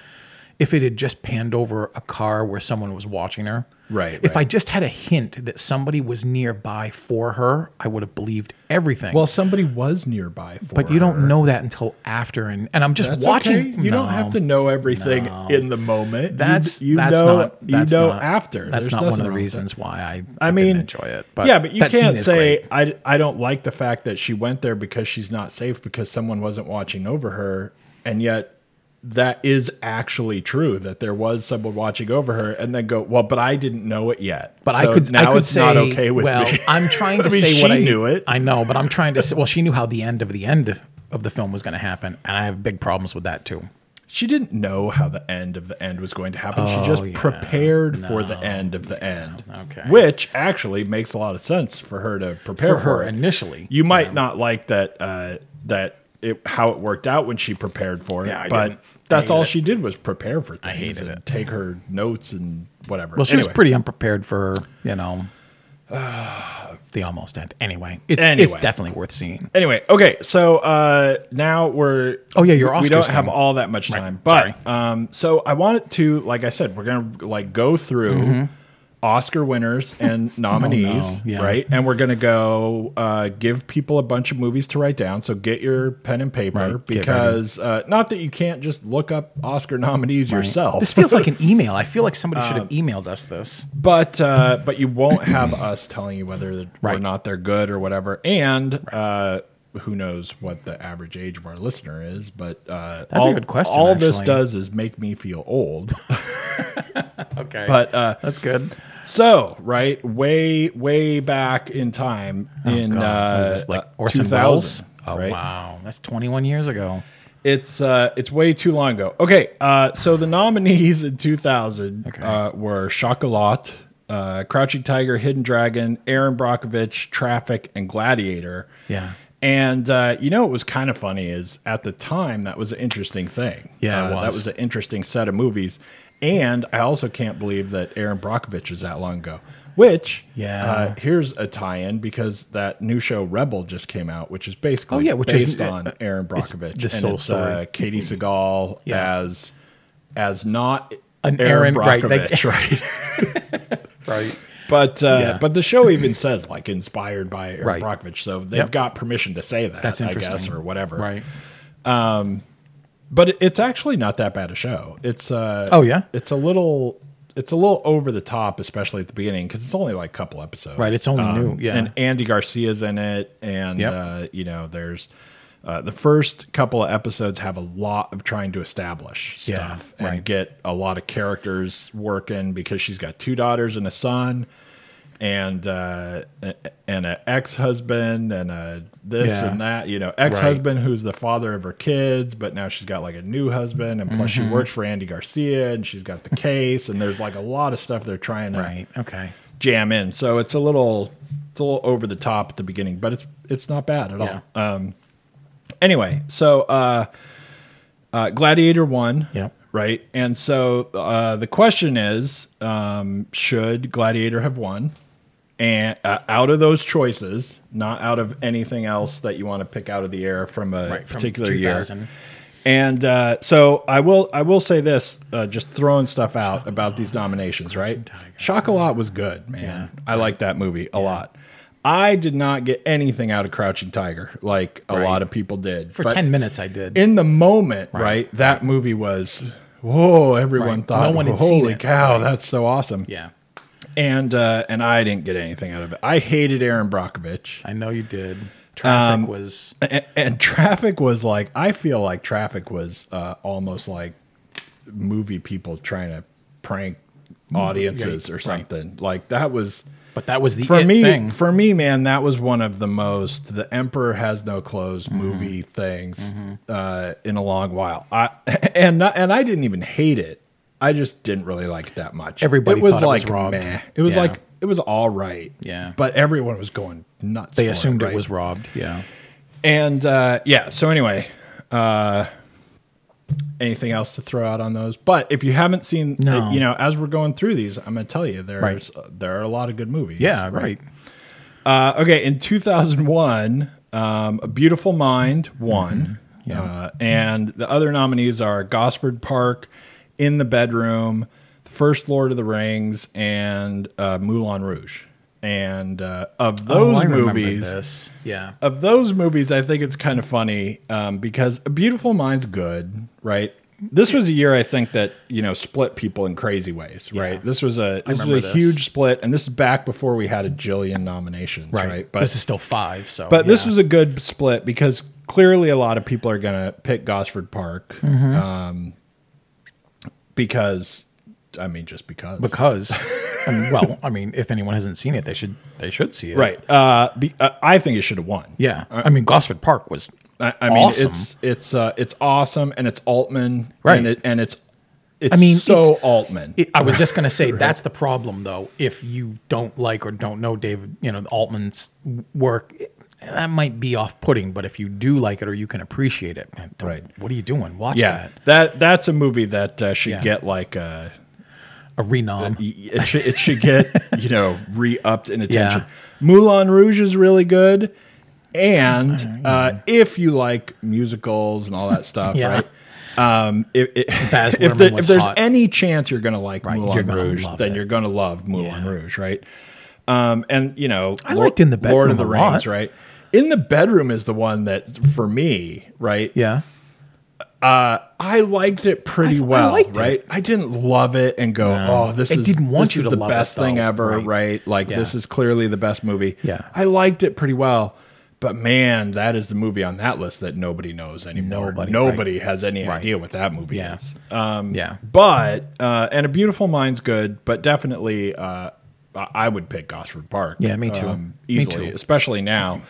if it had just panned over a car where someone was watching her, right? If right. I just had a hint that somebody was nearby for her, I would have believed everything. Well, somebody was nearby for her. But you don't her. know that until after. And, and I'm just that's watching. Okay. You no, don't have to know everything no. in the moment. That's you, you that's know, not, that's you know not, after. That's There's not one of the reasons why I, I, I mean, didn't enjoy it. But yeah, but you can't say, I, I don't like the fact that she went there because she's not safe because someone wasn't watching over her. And yet... that is actually true that there was someone watching over her and then go, well, but I didn't know it yet. But so I could, now I could it's say, not okay with well, me. I'm trying to I mean, say what I knew it. I know, but I'm trying to say, well, she knew how the end of the end of the film was going to happen. And I have big problems with that too. She didn't know how the end of the end was going to happen. Oh, she just yeah. prepared no, for the end of the yeah. end, okay. which actually makes a lot of sense for her to prepare for, for her it. initially. You might yeah. not like that, uh, that, It, how it worked out when she prepared for it, yeah, but that's all it. she did was prepare for things. I hated and it. Take her notes and whatever. Well, she anyway. was pretty unprepared for, you know, the almost end. Anyway, it's anyway. it's definitely worth seeing. Anyway, okay, so uh, now we're oh yeah, you're we don't thing. have all that much time, right. but um, so I wanted to, like I said, we're gonna like go through. Mm-hmm. Oscar winners and nominees, oh, no. yeah. right? And we're going to go uh, give people a bunch of movies to write down. So get your pen and paper right. because uh, not that you can't just look up Oscar nominees right. yourself. This feels like an email. I feel like somebody um, should have emailed us this. But uh, but you won't have us telling you whether right. or not they're good or whatever. And right. uh, who knows what the average age of our listener is. But uh, that's all, a good question, all this does is make me feel old. Okay. But uh, that's good. So, right, way, way back in time oh, in God. Uh, this, like Orson Welles. Oh, right? Wow. That's twenty-one years ago. It's uh, it's way too long ago. Okay, uh, so the nominees in two thousand okay. uh, were Chocolat, uh, Crouching Tiger, Hidden Dragon, Aaron Brockovich, Traffic, and Gladiator. Yeah. And, uh, you know, it was kind of funny is at the time, that was an interesting thing. Yeah, uh, it was. That was an interesting set of movies. And I also can't believe that Aaron Brockovich was that long ago, which yeah. uh, here's a tie-in because that new show Rebel just came out, which is basically oh, yeah, which based is, on uh, Aaron Brockovich. It's the soul and it's, story. Uh, Katie Sagal yeah. as as not An Aaron, Aaron Brockovich, right? Right. Right. But uh, yeah. but the show even says like inspired by Aaron right. Brockovich, so they've yep. got permission to say that. That's interesting, I guess, or whatever. Right. Um, but it's actually not that bad a show. It's uh, oh yeah, it's a little it's a little over the top, especially at the beginning because it's only like a couple episodes. Right. It's only um, new. Yeah. And Andy Garcia's in it, and yep. uh, you know, there's uh, the first couple of episodes have a lot of trying to establish yeah, stuff and right. get a lot of characters working because she's got two daughters and a son. And uh, and an ex-husband and a this yeah. and that, you know, ex-husband right. who's the father of her kids, but now she's got like a new husband, and plus mm-hmm. she works for Andy Garcia, and she's got the case, and there's like a lot of stuff they're trying to right. okay. jam in. So it's a little it's a little over the top at the beginning, but it's it's not bad at yeah. all. Um, anyway, so uh, uh, Gladiator won. Yeah. Right, and so uh, the question is, um, should Gladiator have won? And uh, out of those choices, not out of anything else that you want to pick out of the air from a right, particular from year. And uh, so I will I will say this, uh, just throwing stuff out Chocolat, about these nominations, right? Tiger. Chocolat was good, man. Yeah. I liked that movie a yeah. lot. I did not get anything out of Crouching Tiger like a right. lot of people did. For but ten minutes I did. In the moment, right, right that right. movie was, whoa, everyone right. thought, no one had holy seen cow, right. that's so awesome. Yeah. And uh, and I didn't get anything out of it. I hated Aaron Brockovich. I know you did. Traffic um, was... And, and Traffic was like, I feel like Traffic was uh, almost like movie people trying to prank audiences yeah, or something. Right. Like that was... But that was the for it me, thing. For me, man, that was one of the most The Emperor Has No Clothes mm-hmm. movie things mm-hmm. uh, in a long while. I and not, and I didn't even hate it. I just didn't really like it that much. Everybody it was thought like, it was robbed. Meh. It was yeah. like it was all right. Yeah. But everyone was going nuts. They assumed it, right? it was robbed. Yeah. And uh, yeah. So anyway. Uh, Anything else to throw out on those? But if you haven't seen, no. uh, you know, as we're going through these, I'm going to tell you there's right. uh, there are a lot of good movies. Yeah, right. right. Uh, okay, in two thousand one, um, A Beautiful Mind won, mm-hmm. yeah. uh, and the other nominees are Gosford Park, In the Bedroom, the first Lord of the Rings, and uh, Moulin Rouge. And uh, of those oh, movies, this. yeah, of those movies, I think it's kind of funny um, because A Beautiful Mind's good, right? This was a year I think that you know split people in crazy ways, right? Yeah. This was a this was a this. huge split, and this is back before we had a jillion nominations, right? right? But this is still five, so but yeah. this was a good split because clearly a lot of people are gonna pick Gosford Park mm-hmm. um, because. I mean, just because. Because, I mean, well, I mean, if anyone hasn't seen it, they should they should see it, right? Uh, be, uh, I think it should have won. Yeah, I, I mean, Gosford Park was. I, I awesome. mean, it's it's uh, it's awesome, and it's Altman, right? And, it, and it's it's I mean, so it's, Altman. It, I was just gonna say right. that's the problem, though. If you don't like or don't know David, you know, Altman's work. That might be off-putting, but if you do like it or you can appreciate it, right? What are you doing? Watch yeah. that. That that's a movie that uh, should yeah. get like a. A renom. It should, it should get, you know, re-upped in attention. Yeah. Moulin Rouge is really good. And mm-hmm. uh, if you like musicals and all that stuff, yeah. right? Um, it, it, if, the, if there's hot. any chance you're going to like right. Moulin Rouge, then it. you're going to love Moulin yeah. Rouge, right? Um, and, you know, I Lord, liked in the bedroom Lord of the Rings, right? In the Bedroom is the one that, for me, right? Yeah. Uh, I liked it pretty I, well, I right? It. I didn't love it and go, no. oh, this it is, didn't want this you is to the best it, though, thing ever, right? right? Like, yeah. this is clearly the best movie. Yeah. I liked it pretty well, But man, that is the movie on that list that nobody knows anymore. Nobody, nobody right. has any right. idea what that movie yeah. is. Um, yeah. But, uh, and A Beautiful Mind's good, but definitely uh, I would pick Gosford Park. Yeah, me too. Um, easily, me too. Especially now.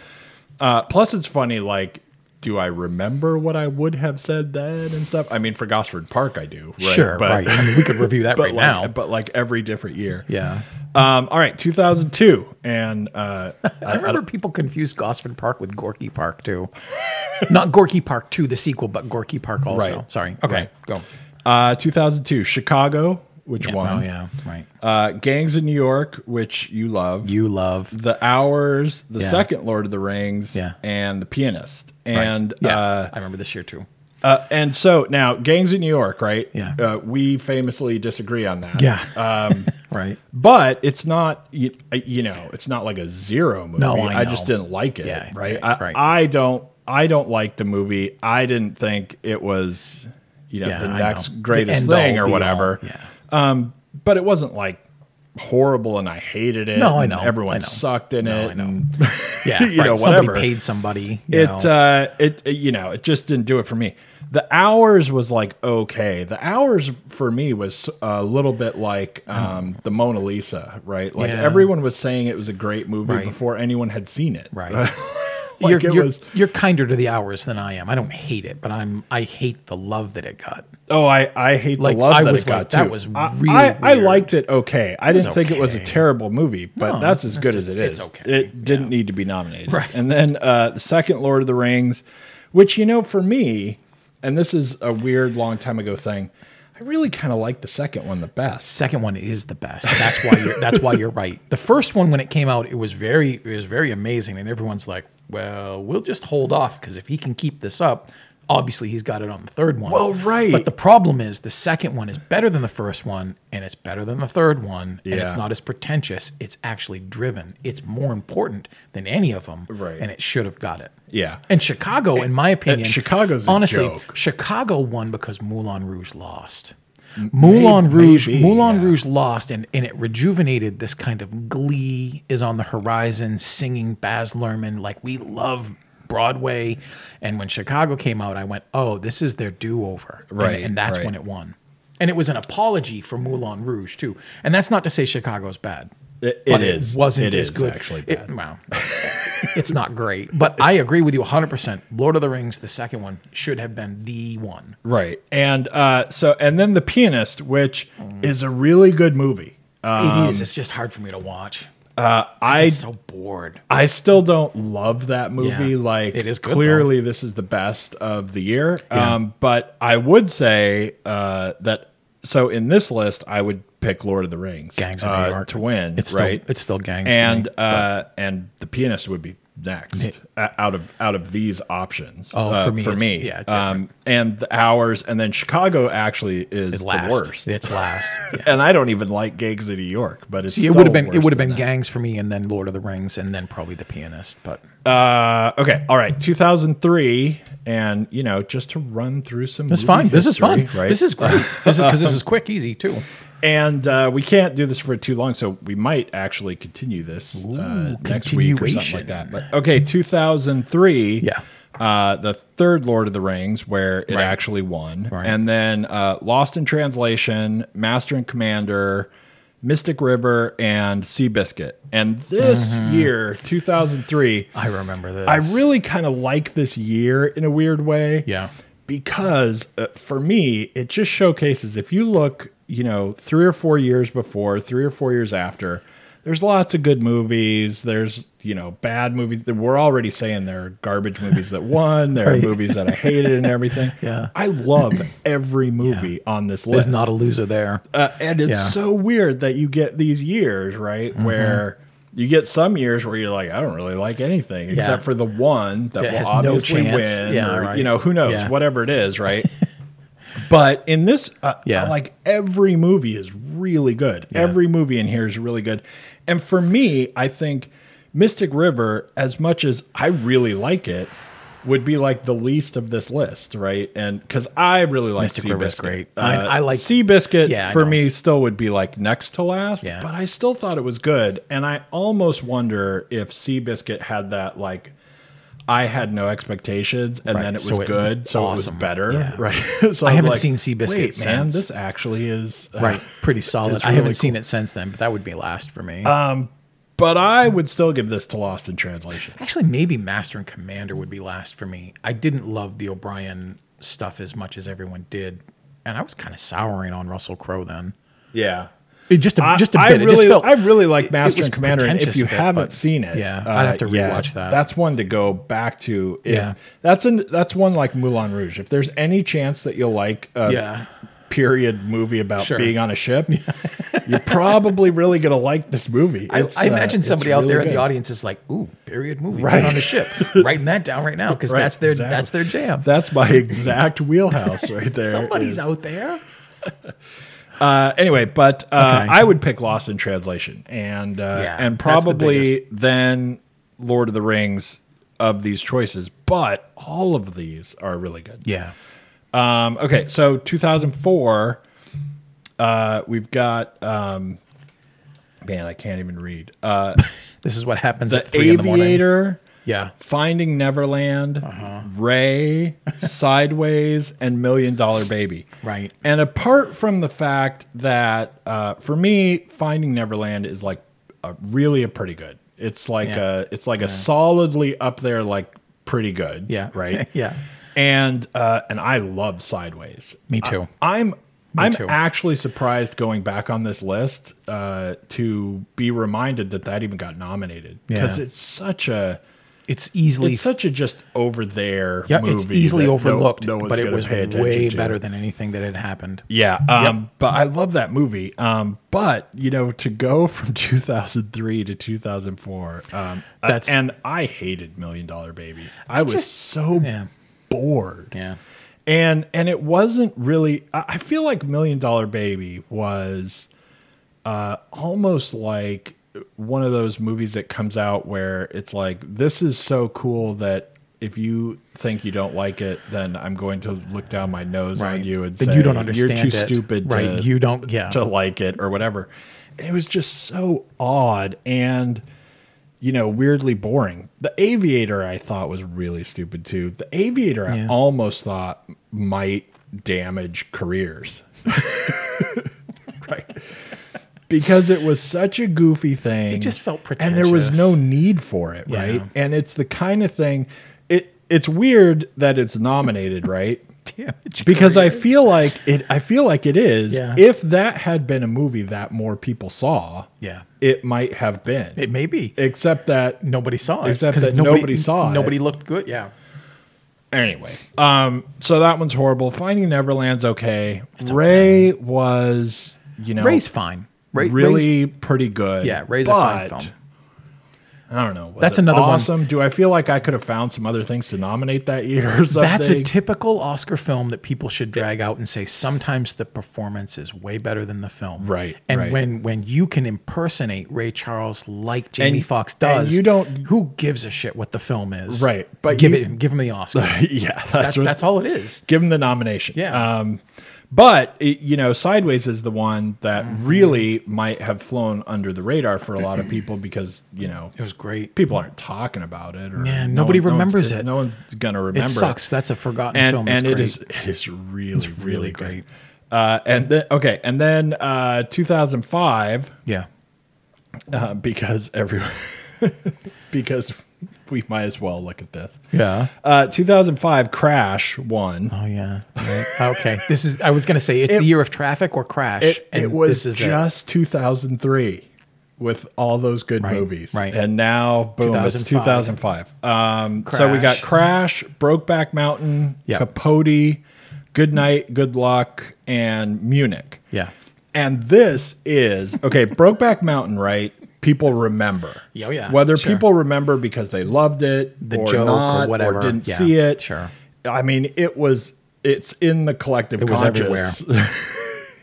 Uh, plus, it's funny, like, do I remember what I would have said then and stuff? I mean, for Gosford Park, I do. Right? Sure, but, right. I mean, we could review that right like, now. But like every different year. Yeah. Um, all right, two thousand two, and uh, I remember I people confused Gosford Park with Gorky Park too. Not Gorky Park two, the sequel, but Gorky Park also. Right. Sorry. Okay, right. Go. Uh, two thousand two, Chicago, which yeah, won? Oh yeah, right. Uh, Gangs of New York, which you love. You love The Hours, the yeah. second Lord of the Rings, yeah. and The Pianist. And right. yeah, uh, I remember this year too. Uh, and so now, Gangs of New York, right? Yeah. Uh, we famously disagree on that. Yeah. Um, right. But it's not, you, you know, it's not like a zero movie. No, I, I just didn't like it. Yeah, right? I, right. I don't, I don't like the movie. I didn't think it was, you know, yeah, the next know. greatest the thing all, or whatever. All, yeah. Um, but it wasn't like horrible and I hated it. No, I know. Everyone I know. sucked in no, it. I know. And, yeah. you right. know, somebody whatever. paid somebody. You it, know. Uh, it, it, you know, it just didn't do it for me. The Hours was like, okay. The Hours for me was a little bit like um, the Mona Lisa, right? Like yeah. everyone was saying it was a great movie right. before anyone had seen it. Right. like you're, it you're, was, you're kinder to The Hours than I am. I don't hate it, but I'm, I hate the love that it got. Oh, I, I hate like, the love I that was it got like, too. That was really I, I, I liked it okay. I didn't think okay. it was a terrible movie, but no, that's as that's good just, as it is. It's okay. It didn't yeah. need to be nominated. Right. And then uh, the second Lord of the Rings, which, you know, for me, and this is a weird long time ago thing, I really kind of like the second one the best. Second one is the best. That's why you're that's why you're right. The first one, when it came out, it was very it was very amazing, and everyone's like, well, we'll just hold off because if he can keep this up, obviously he's got it on the third one. Well, right. But the problem is the second one is better than the first one, and it's better than the third one, yeah. and it's not as pretentious. It's actually driven. It's more important than any of them. Right. And it should have got it. Yeah. And Chicago, and, in my opinion, Chicago's honestly, a joke. Chicago won because Moulin Rouge lost. Moulin maybe, Rouge maybe, Moulin yeah. Rouge lost, and, and it rejuvenated this kind of glee is on the horizon, singing Baz Luhrmann, like we love Broadway. And when Chicago came out, I went, oh, this is their do-over. Right. And, and that's right. when it won. And it was an apology for Moulin Rouge, too. And that's not to say Chicago's bad. It, it is. It wasn't it as is good. Actually bad. It, well, it's not great. But I agree with you one hundred percent. Lord of the Rings, the second one, should have been the one. Right. And uh, so, and then The Pianist, which mm. is a really good movie. Um, it is. It's just hard for me to watch. Uh, I I'm so bored. I still don't love that movie. Yeah, like it is good, clearly though. This is the best of the year. Yeah. Um, but I would say uh, that. So in this list, I would pick Lord of the Rings, Gangs of New York, uh, to win. It's right. Still, it's still Gangs, and me, uh, and The Pianist would be next it, out of out of these options. Oh, uh, for me, for me, yeah. Um, and The Hours, and then Chicago actually is the worst. It's last, yeah. And I don't even like Gangs of New York, but it's See, still it would have been it would have been that. Gangs for me, and then Lord of the Rings, and then probably The Pianist. But uh, okay, all right, two thousand three. And, you know, just to run through some. That's fine. History, this is fun. Right? This is great. Because this, this is quick, easy, too. And uh, we can't do this for too long, so we might actually continue this uh, Ooh, next week or something like that. But, okay, two thousand three, yeah. uh, the third Lord of the Rings, where it right. actually won. Right. And then uh, Lost in Translation, Master and Commander, Mystic River, and Seabiscuit. And this mm-hmm. year, two thousand three... I remember this. I really kind of like this year in a weird way. Yeah. Because uh, for me, it just showcases, if you look, you know, three or four years before, three or four years after, there's lots of good movies. There's, you know, bad movies. We're already saying there are garbage movies that won. There are right. movies that I hated and everything. Yeah. I love every movie yeah. on this list. There's not a loser there. Uh, and it's yeah. so weird that you get these years, right, mm-hmm. where... You get some years where you're like, I don't really like anything yeah. except for the one that, that will obviously no win. Yeah, or, right. You know, who knows, yeah. whatever it is, right? But in this, uh, yeah. like every movie is really good. Yeah. Every movie in here is really good. And for me, I think Mystic River, as much as I really like it, would be like the least of this list, right? And because I really like Mystic River's great. Uh, I, I like Seabiscuit yeah, for me still would be like next to last, yeah. but I still thought it was good. And I almost wonder if Seabiscuit had that like I had no expectations, and right. then it was so good, it, so awesome. It was better. Yeah. Right. So I I'm haven't like, seen Seabiscuit Wait, since. Man, this actually is uh, right pretty solid. Really I haven't cool. seen it since then, but that would be last for me. Um, but I would still give this to Lost in Translation. Actually, maybe Master and Commander would be last for me. I didn't love the O'Brien stuff as much as everyone did, and I was kind of souring on Russell Crowe then. Yeah. It just a, I, just a bit. I really, it just felt, I really like Master and Commander. And if you bit, haven't seen it, yeah, uh, I'd have to rewatch yeah, that. That's one to go back to. If, yeah, that's an that's one like Moulin Rouge. If there's any chance that you'll like a yeah. period movie about sure. being on a ship, yeah. you're probably really gonna like this movie. I, I imagine uh, somebody out really there in good. the audience is like, "Ooh, period movie right. on a ship." Writing that down right now because right, that's their exactly. that's their jam. That's my exact wheelhouse right there. Somebody's is. out there. Uh, anyway, but uh, okay. I would pick Lost in Translation, and uh, yeah, and probably the then Lord of the Rings of these choices. But all of these are really good. Yeah. Um, okay, so two thousand four, uh, we've got um, man, I can't even read. Uh, this is what happens. The at three Aviator. In the morning. Yeah, Finding Neverland, uh-huh. Ray, Sideways, and Million Dollar Baby. Right. And apart from the fact that uh, for me, Finding Neverland is like a, really a pretty good. It's like yeah. a it's like yeah. a solidly up there like pretty good. Yeah. Right. yeah. And uh, and I love Sideways. Me too. I, I'm. Me I'm too. actually surprised going back on this list uh, to be reminded that that even got nominated because yeah. it's such a. It's easily it's such a just over there yeah, movie. It's easily overlooked, no, no but it was way to. better than anything that had happened. Yeah, um, yep. but I love that movie. Um, but you know, to go from two thousand three to two thousand four, um, that's uh, and I hated Million Dollar Baby. I was just, so yeah. bored. Yeah, and and it wasn't really. I feel like Million Dollar Baby was uh, almost like. One of those movies that comes out where it's like, this is so cool that if you think you don't like it, then I'm going to look down my nose right. on you and then say, you don't understand you're too it. stupid right. to, you don't, yeah. to like it or whatever. And it was just so odd and, you know, weirdly boring. The Aviator I thought was really stupid too. The Aviator yeah. I almost thought might damage careers. right. Because it was such a goofy thing. It just felt pretentious. And there was no need for it, yeah. right? And it's the kind of thing... It It's weird that it's nominated, right? Damn, it because I feel like it I feel like it is. Yeah. If that had been a movie that more people saw, yeah. it might have been. It may be. Except that... Nobody saw it. Except that nobody, nobody saw nobody it. Nobody looked good, yeah. Anyway. um, So that one's horrible. Finding Neverland's okay. It's Ray okay. was, you know... Ray's fine. Ray, really Ray's, pretty good. Yeah, Ray's a fine film. I don't know. Was That's another awesome? one. Do I feel like I could have found some other things to nominate that year or something? That's a typical Oscar film that people should drag out and say sometimes the performance is way better than the film. Right. And right. when when you can impersonate Ray Charles like Jamie and, Foxx does, and you don't, who gives a shit what the film is? Right. But give you, it give him the Oscar. yeah. That's that's, what, that's all it is. Give him the nomination. Yeah. Um, But, it, you know, Sideways is the one that mm-hmm. really might have flown under the radar for a lot of people because, you know. It was great. People aren't talking about it. Or yeah, no nobody one, remembers no it. No one's going to remember it. Sucks. It. That's a forgotten and, film. It's and great. it is it is really, it's really, really great. great. Uh, and then, okay, and then uh, two thousand five. Yeah. Uh, because everyone, because we might as well look at this. Yeah. Uh, two thousand five, Crash won. Oh, yeah. Right. Okay. This is, I was going to say, it's it, the year of Traffic or Crash. It, and it was this is just it. two thousand three with all those good right, movies. Right. And now, boom, two thousand five. It's two thousand five. Um, so we got Crash, Brokeback Mountain, yep. Capote, Good Night, Good Luck, and Munich. Yeah. And this is, okay, Brokeback Mountain, right? People remember. Yeah, yeah. Whether sure. people remember because they loved it, the or joke, not, or whatever, or didn't yeah, see it. Sure. I mean, it was. It's in the collective. It conscious. was everywhere.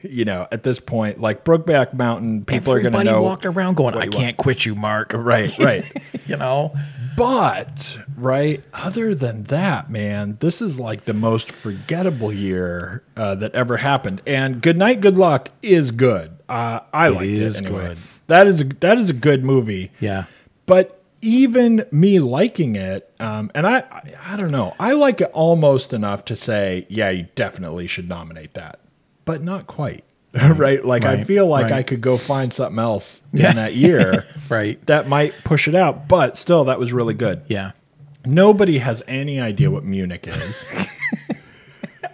you know, at this point, like Brokeback Mountain, people Everybody are going to know. Walked around going, "I can't want. quit you, Mark." Right, right. you know, but right. Other than that, man, this is like the most forgettable year uh, that ever happened. And Good Night, Good Luck is good. Uh, I like it. Is it anyway. good. That is a, that is a good movie. Yeah. But even me liking it, um, and I, I, I don't know, I like it almost enough to say, yeah, you definitely should nominate that, but not quite. Right? Like, right, I feel like right. I could go find something else yeah. in that year right. that might push it out, but still, that was really good. Yeah. Nobody has any idea what Munich is.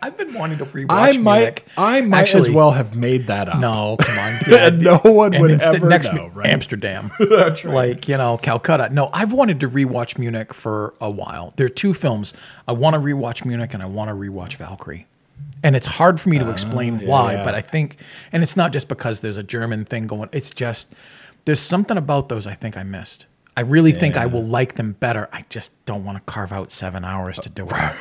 I've been wanting to rewatch I might, Munich. I might Actually, as well have made that up. No, come on. Yeah, no one would insta- ever next know, right? Amsterdam. That's right. Like, you know, Calcutta. No, I've wanted to rewatch Munich for a while. There are two films. I want to rewatch Munich and I want to rewatch Valkyrie. And it's hard for me to explain uh, yeah, why, yeah. but I think, and it's not just because there's a German thing going, it's just, there's something about those I think I missed. I really yeah. think I will like them better. I just don't want to carve out seven hours to do it. Right.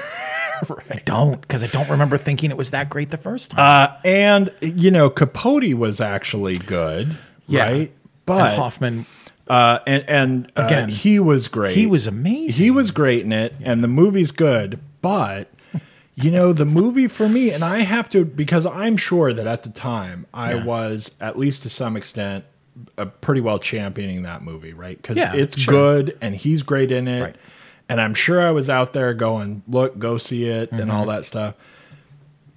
I don't, because I don't remember thinking it was that great the first time. Uh, and, you know, Capote was actually good, yeah. right? But and Hoffman... Uh, and and uh, again, he was great. He was amazing. He was great in it, yeah. and the movie's good, but... You know, the movie for me, and I have to, because I'm sure that at the time I yeah. was, at least to some extent, uh, pretty well championing that movie, right? Because yeah, it's sure. good and he's great in it. Right. And I'm sure I was out there going, look, go see it mm-hmm. and all that stuff.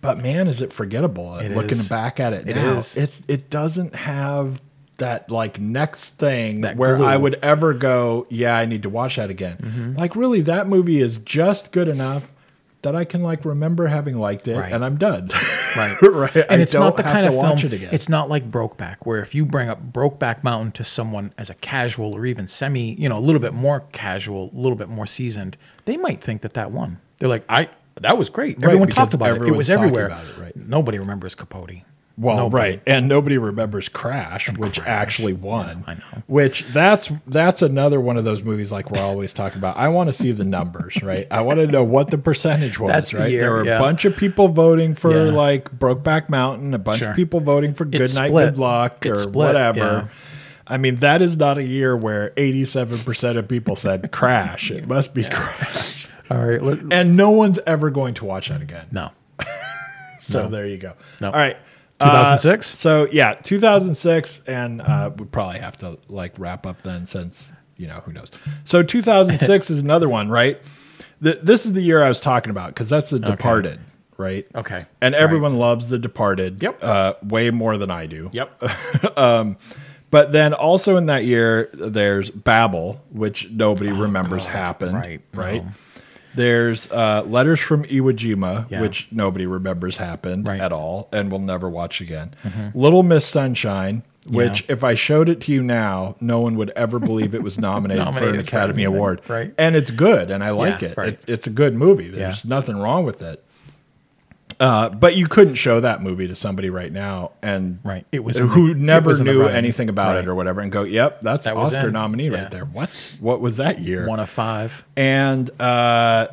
But man, is it forgettable. It Looking is. back at it, it now, is. It's, it doesn't have that like next thing that where glue. I would ever go, yeah, I need to watch that again. Mm-hmm. Like really, that movie is just good enough that I can like remember having liked it right. and I'm done. Right. right. And I it's not the kind of film, it it's not like Brokeback, where if you bring up Brokeback Mountain to someone as a casual or even semi, you know, a little bit more casual, a little bit more seasoned, they might think that that won. They're like, I, that was great. Right, everyone talked about it. It was everywhere. It, right. Nobody remembers Capote. Well, nobody. right. And nobody remembers Crash, and which Crash. actually won. I know, I know. Which that's that's another one of those movies like we're always talking about. I want to see the numbers, right? I want to know what the percentage was, that's right? The year, there were yeah. a bunch of people voting for yeah. like Brokeback Mountain, a bunch sure. of people voting for Good Night, Good Luck, or split, whatever. Yeah. I mean, that is not a year where eighty-seven percent of people said Crash. It must be yeah. Crash. All right. Let, and no one's ever going to watch that again. No. so no. there you go. No. All right. two thousand six Uh, so yeah, two thousand six and uh, we probably have to like wrap up then, since you know who knows. So two thousand six is another one, right? The, this is the year I was talking about because that's The Departed, okay. right? Okay, and everyone right. loves The Departed, yep, uh, way more than I do, yep. um, but then also in that year, there's Babel, which nobody oh, remembers God. happened, right? Right. No. There's uh, Letters from Iwo Jima, yeah. which nobody remembers happened right. at all and will never watch again. Mm-hmm. Little Miss Sunshine, which yeah. if I showed it to you now, no one would ever believe it was nominated, nominated for an Academy for Award. Right. And it's good, and I like yeah, it. Right. It's, it's a good movie. There's yeah. nothing wrong with it. Uh, but you couldn't show that movie to somebody right now and right. It was who in, never it was knew anything about right. it or whatever and go, yep, that's that Oscar nominee yeah. right there. What? What was that year? One of five. And uh,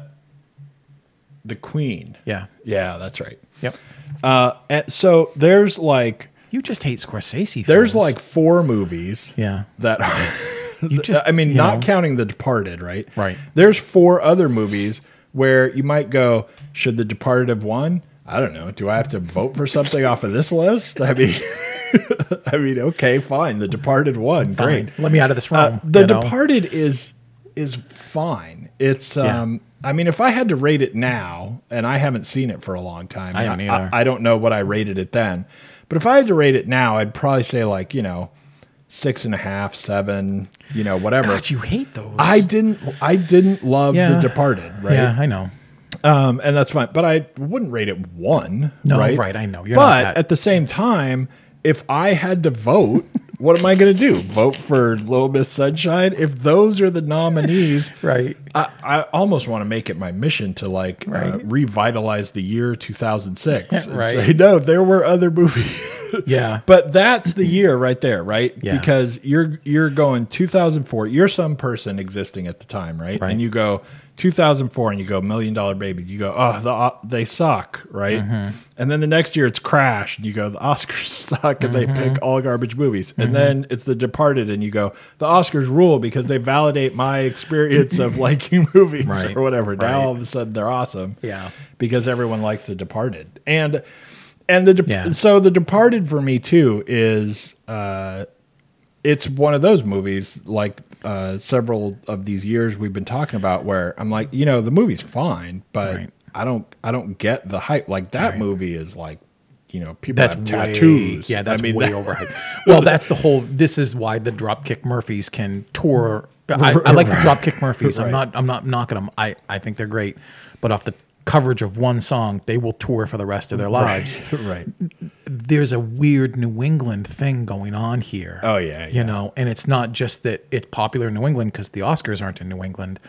The Queen. Yeah. Yeah, that's right. Yep. Uh, and so there's like... You just hate Scorsese films. There's like four movies yeah. that are... you just, I mean, not know. counting The Departed, right? Right. There's four other movies where you might go, should The Departed have won? I don't know. Do I have to vote for something off of this list? I mean, I mean, okay, fine. The Departed won. Fine. Great. Let me out of this realm. Uh, the Departed know? is is fine. It's. Um, yeah. I mean, if I had to rate it now, and I haven't seen it for a long time, I, I, I, I don't know what I rated it then. But if I had to rate it now, I'd probably say like you know, six and a half, seven, you know, whatever. God, you hate those. I didn't. I didn't love yeah. The Departed. Right. Yeah, I know. Um, and that's fine, but I wouldn't rate it one. No, right? right I know. You're but not at the same time, if I had to vote, what am I going to do? Vote for Little Miss Sunshine? If those are the nominees, right? I, I almost want to make it my mission to like right. uh, revitalize the year two thousand six. Yeah, right? Say, no, there were other movies. yeah, but that's the year right there, right? Yeah. Because you're you're going two thousand four. You're some person existing at the time, right? right. And you go. two thousand four and you go Million Dollar Baby, you go, oh, the, uh, they suck, right? Mm-hmm. And then the next year it's Crash and you go, the Oscars suck and mm-hmm. they pick all garbage movies. Mm-hmm. And then it's The Departed and you go, the Oscars rule because they validate my experience of liking movies right. or whatever. Right. Now all of a sudden they're awesome. Yeah. Because everyone likes The Departed. And and the de- yeah. so The Departed for me too is uh, it's one of those movies, like uh, several of these years we've been talking about, where I'm like, you know, the movie's fine, but right. I don't, I don't get the hype. Like that right. movie is like, you know, people that's have tattoos. Way, yeah, that's I mean, way that, overhyped. Well, that's the whole. This is why the Dropkick Murphys can tour. I, I like the Dropkick Murphys. Right. I'm not. I'm not knocking them. I, I think they're great, but off the coverage of one song, they will tour for the rest of their lives. Right. right. There's a weird New England thing going on here. Oh yeah, yeah. You know, and it's not just that it's popular in New England because the Oscars aren't in New England,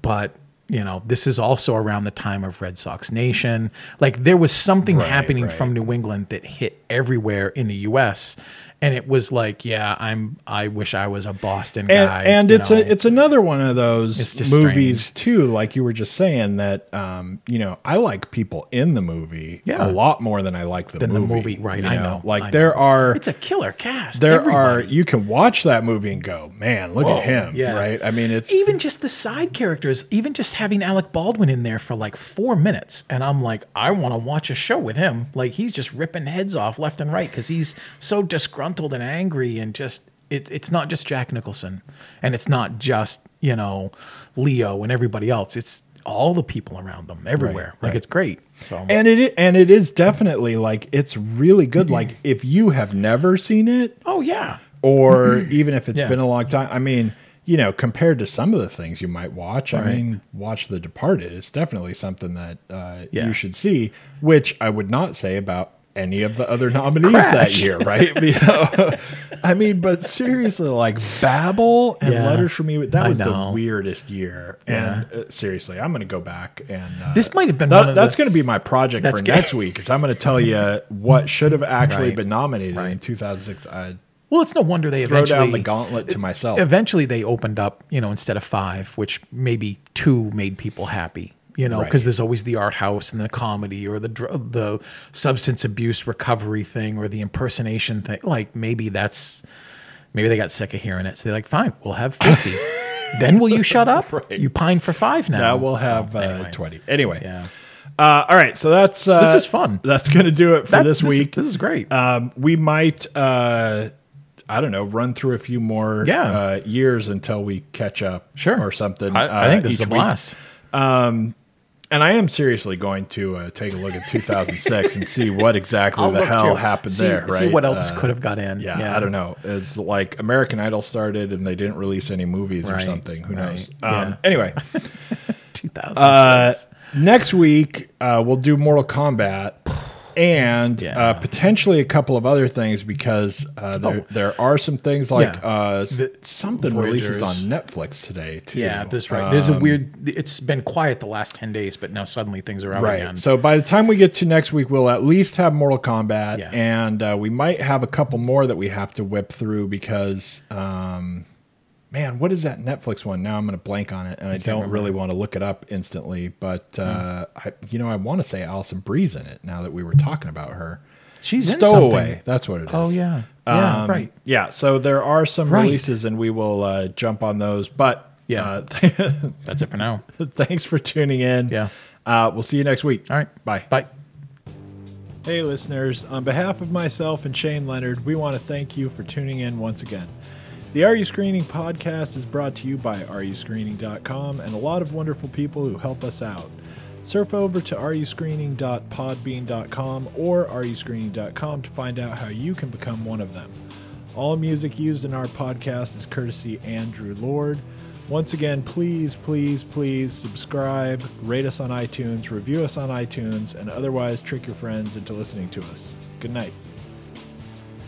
but you know, this is also around the time of Red Sox Nation. Like there was something right, happening right. from New England that hit everywhere in the U S and it was like, yeah, I'm. I wish I was a Boston and, guy. And it's know. a, it's another one of those movies strange. too. Like you were just saying that, um, you know, I like people in the movie yeah. a lot more than I like the than movie. The movie, right? You I know, know. Like I there know. are, it's a killer cast. There everybody. are. You can watch that movie and go, man, look Whoa, at him, yeah. right? I mean, it's even just the side characters. Even just having Alec Baldwin in there for like four minutes, and I'm like, I want to watch a show with him. Like he's just ripping heads off left and right because he's so disgruntled and angry and just it, it's not just Jack Nicholson and it's not just, you know, Leo and everybody else. It's all the people around them everywhere. Right, like right. it's great. So and it and it is definitely like it's really good. Like if you have never seen it. Oh yeah. Or even if it's yeah. been a long time. I mean, you know, compared to some of the things you might watch, right. I mean, watch The Departed. It's definitely something that uh, yeah. you should see, which I would not say about any of the other nominees Crash. that year, right? I mean, but seriously, like Babel and yeah. Letters from Ew- that was the weirdest year. Yeah. And uh, seriously, I'm going to go back and uh, this might have been that, one of that's going to be my project for good. next week. Because I'm going to tell you what should have actually right. been nominated right. in two thousand six. I, Well, it's no wonder they Throw eventually... Throw down the gauntlet to myself. Eventually they opened up, you know, instead of five, which maybe two made people happy. You know, because right. there's always the art house and the comedy or the the substance abuse recovery thing or the impersonation thing. Like maybe that's maybe they got sick of hearing it. So they're like, fine, we'll have fifty. Then will you shut up? Right. You pine for five now. Now we'll have so, anyway. Uh, twenty. Anyway. Yeah. Uh, all right. So that's uh, this is fun. That's going to do it for that's, this, this week. This is great. Um, we might. Uh, I don't know, run through a few more yeah. uh, years until we catch up sure. or something. I, uh, I think this is a blast. Week. Um And I am seriously going to uh, take a look at two thousand six and see what exactly the hell to. happened see, there. Right? See what else uh, could have got in. Yeah, yeah, I don't know. It's like American Idol started and they didn't release any movies right. or something. Who right. knows? Yeah. Um, anyway, two thousand six. Uh, next week uh, we'll do Mortal Kombat and yeah. uh, potentially a couple of other things because uh, there, oh. there are some things like yeah. uh, the, something Voyagers. releases on Netflix today too. Yeah, that's right. Um, There's a weird. It's been quiet the last ten days, but now suddenly things are out right. again. So by the time we get to next week, we'll at least have Mortal Kombat, yeah. and uh, we might have a couple more that we have to whip through because, um, man, what is that Netflix one? Now I'm going to blank on it, and I, I don't remember. really want to look it up instantly. But uh, mm. I, you know, I want to say Alison Brie's in it. Now that we were talking about her. She's Stowaway. That's what it is. Oh yeah, yeah, um, right. Yeah. So there are some right. releases, and we will uh, jump on those. But yeah, uh, that's it for now. Thanks for tuning in. Yeah, uh, we'll see you next week. All right, bye. Bye. Hey, listeners. On behalf of myself and Shane Leonard, we want to thank you for tuning in once again. The Are You Screening podcast is brought to you by are you screening dot com and a lot of wonderful people who help us out. Surf over to are you screening dot podbean dot com or are you screening dot com to find out how you can become one of them. All music used in our podcast is courtesy Andrew Lord. Once again, please, please, please subscribe, rate us on iTunes, review us on iTunes, and otherwise trick your friends into listening to us. Good night.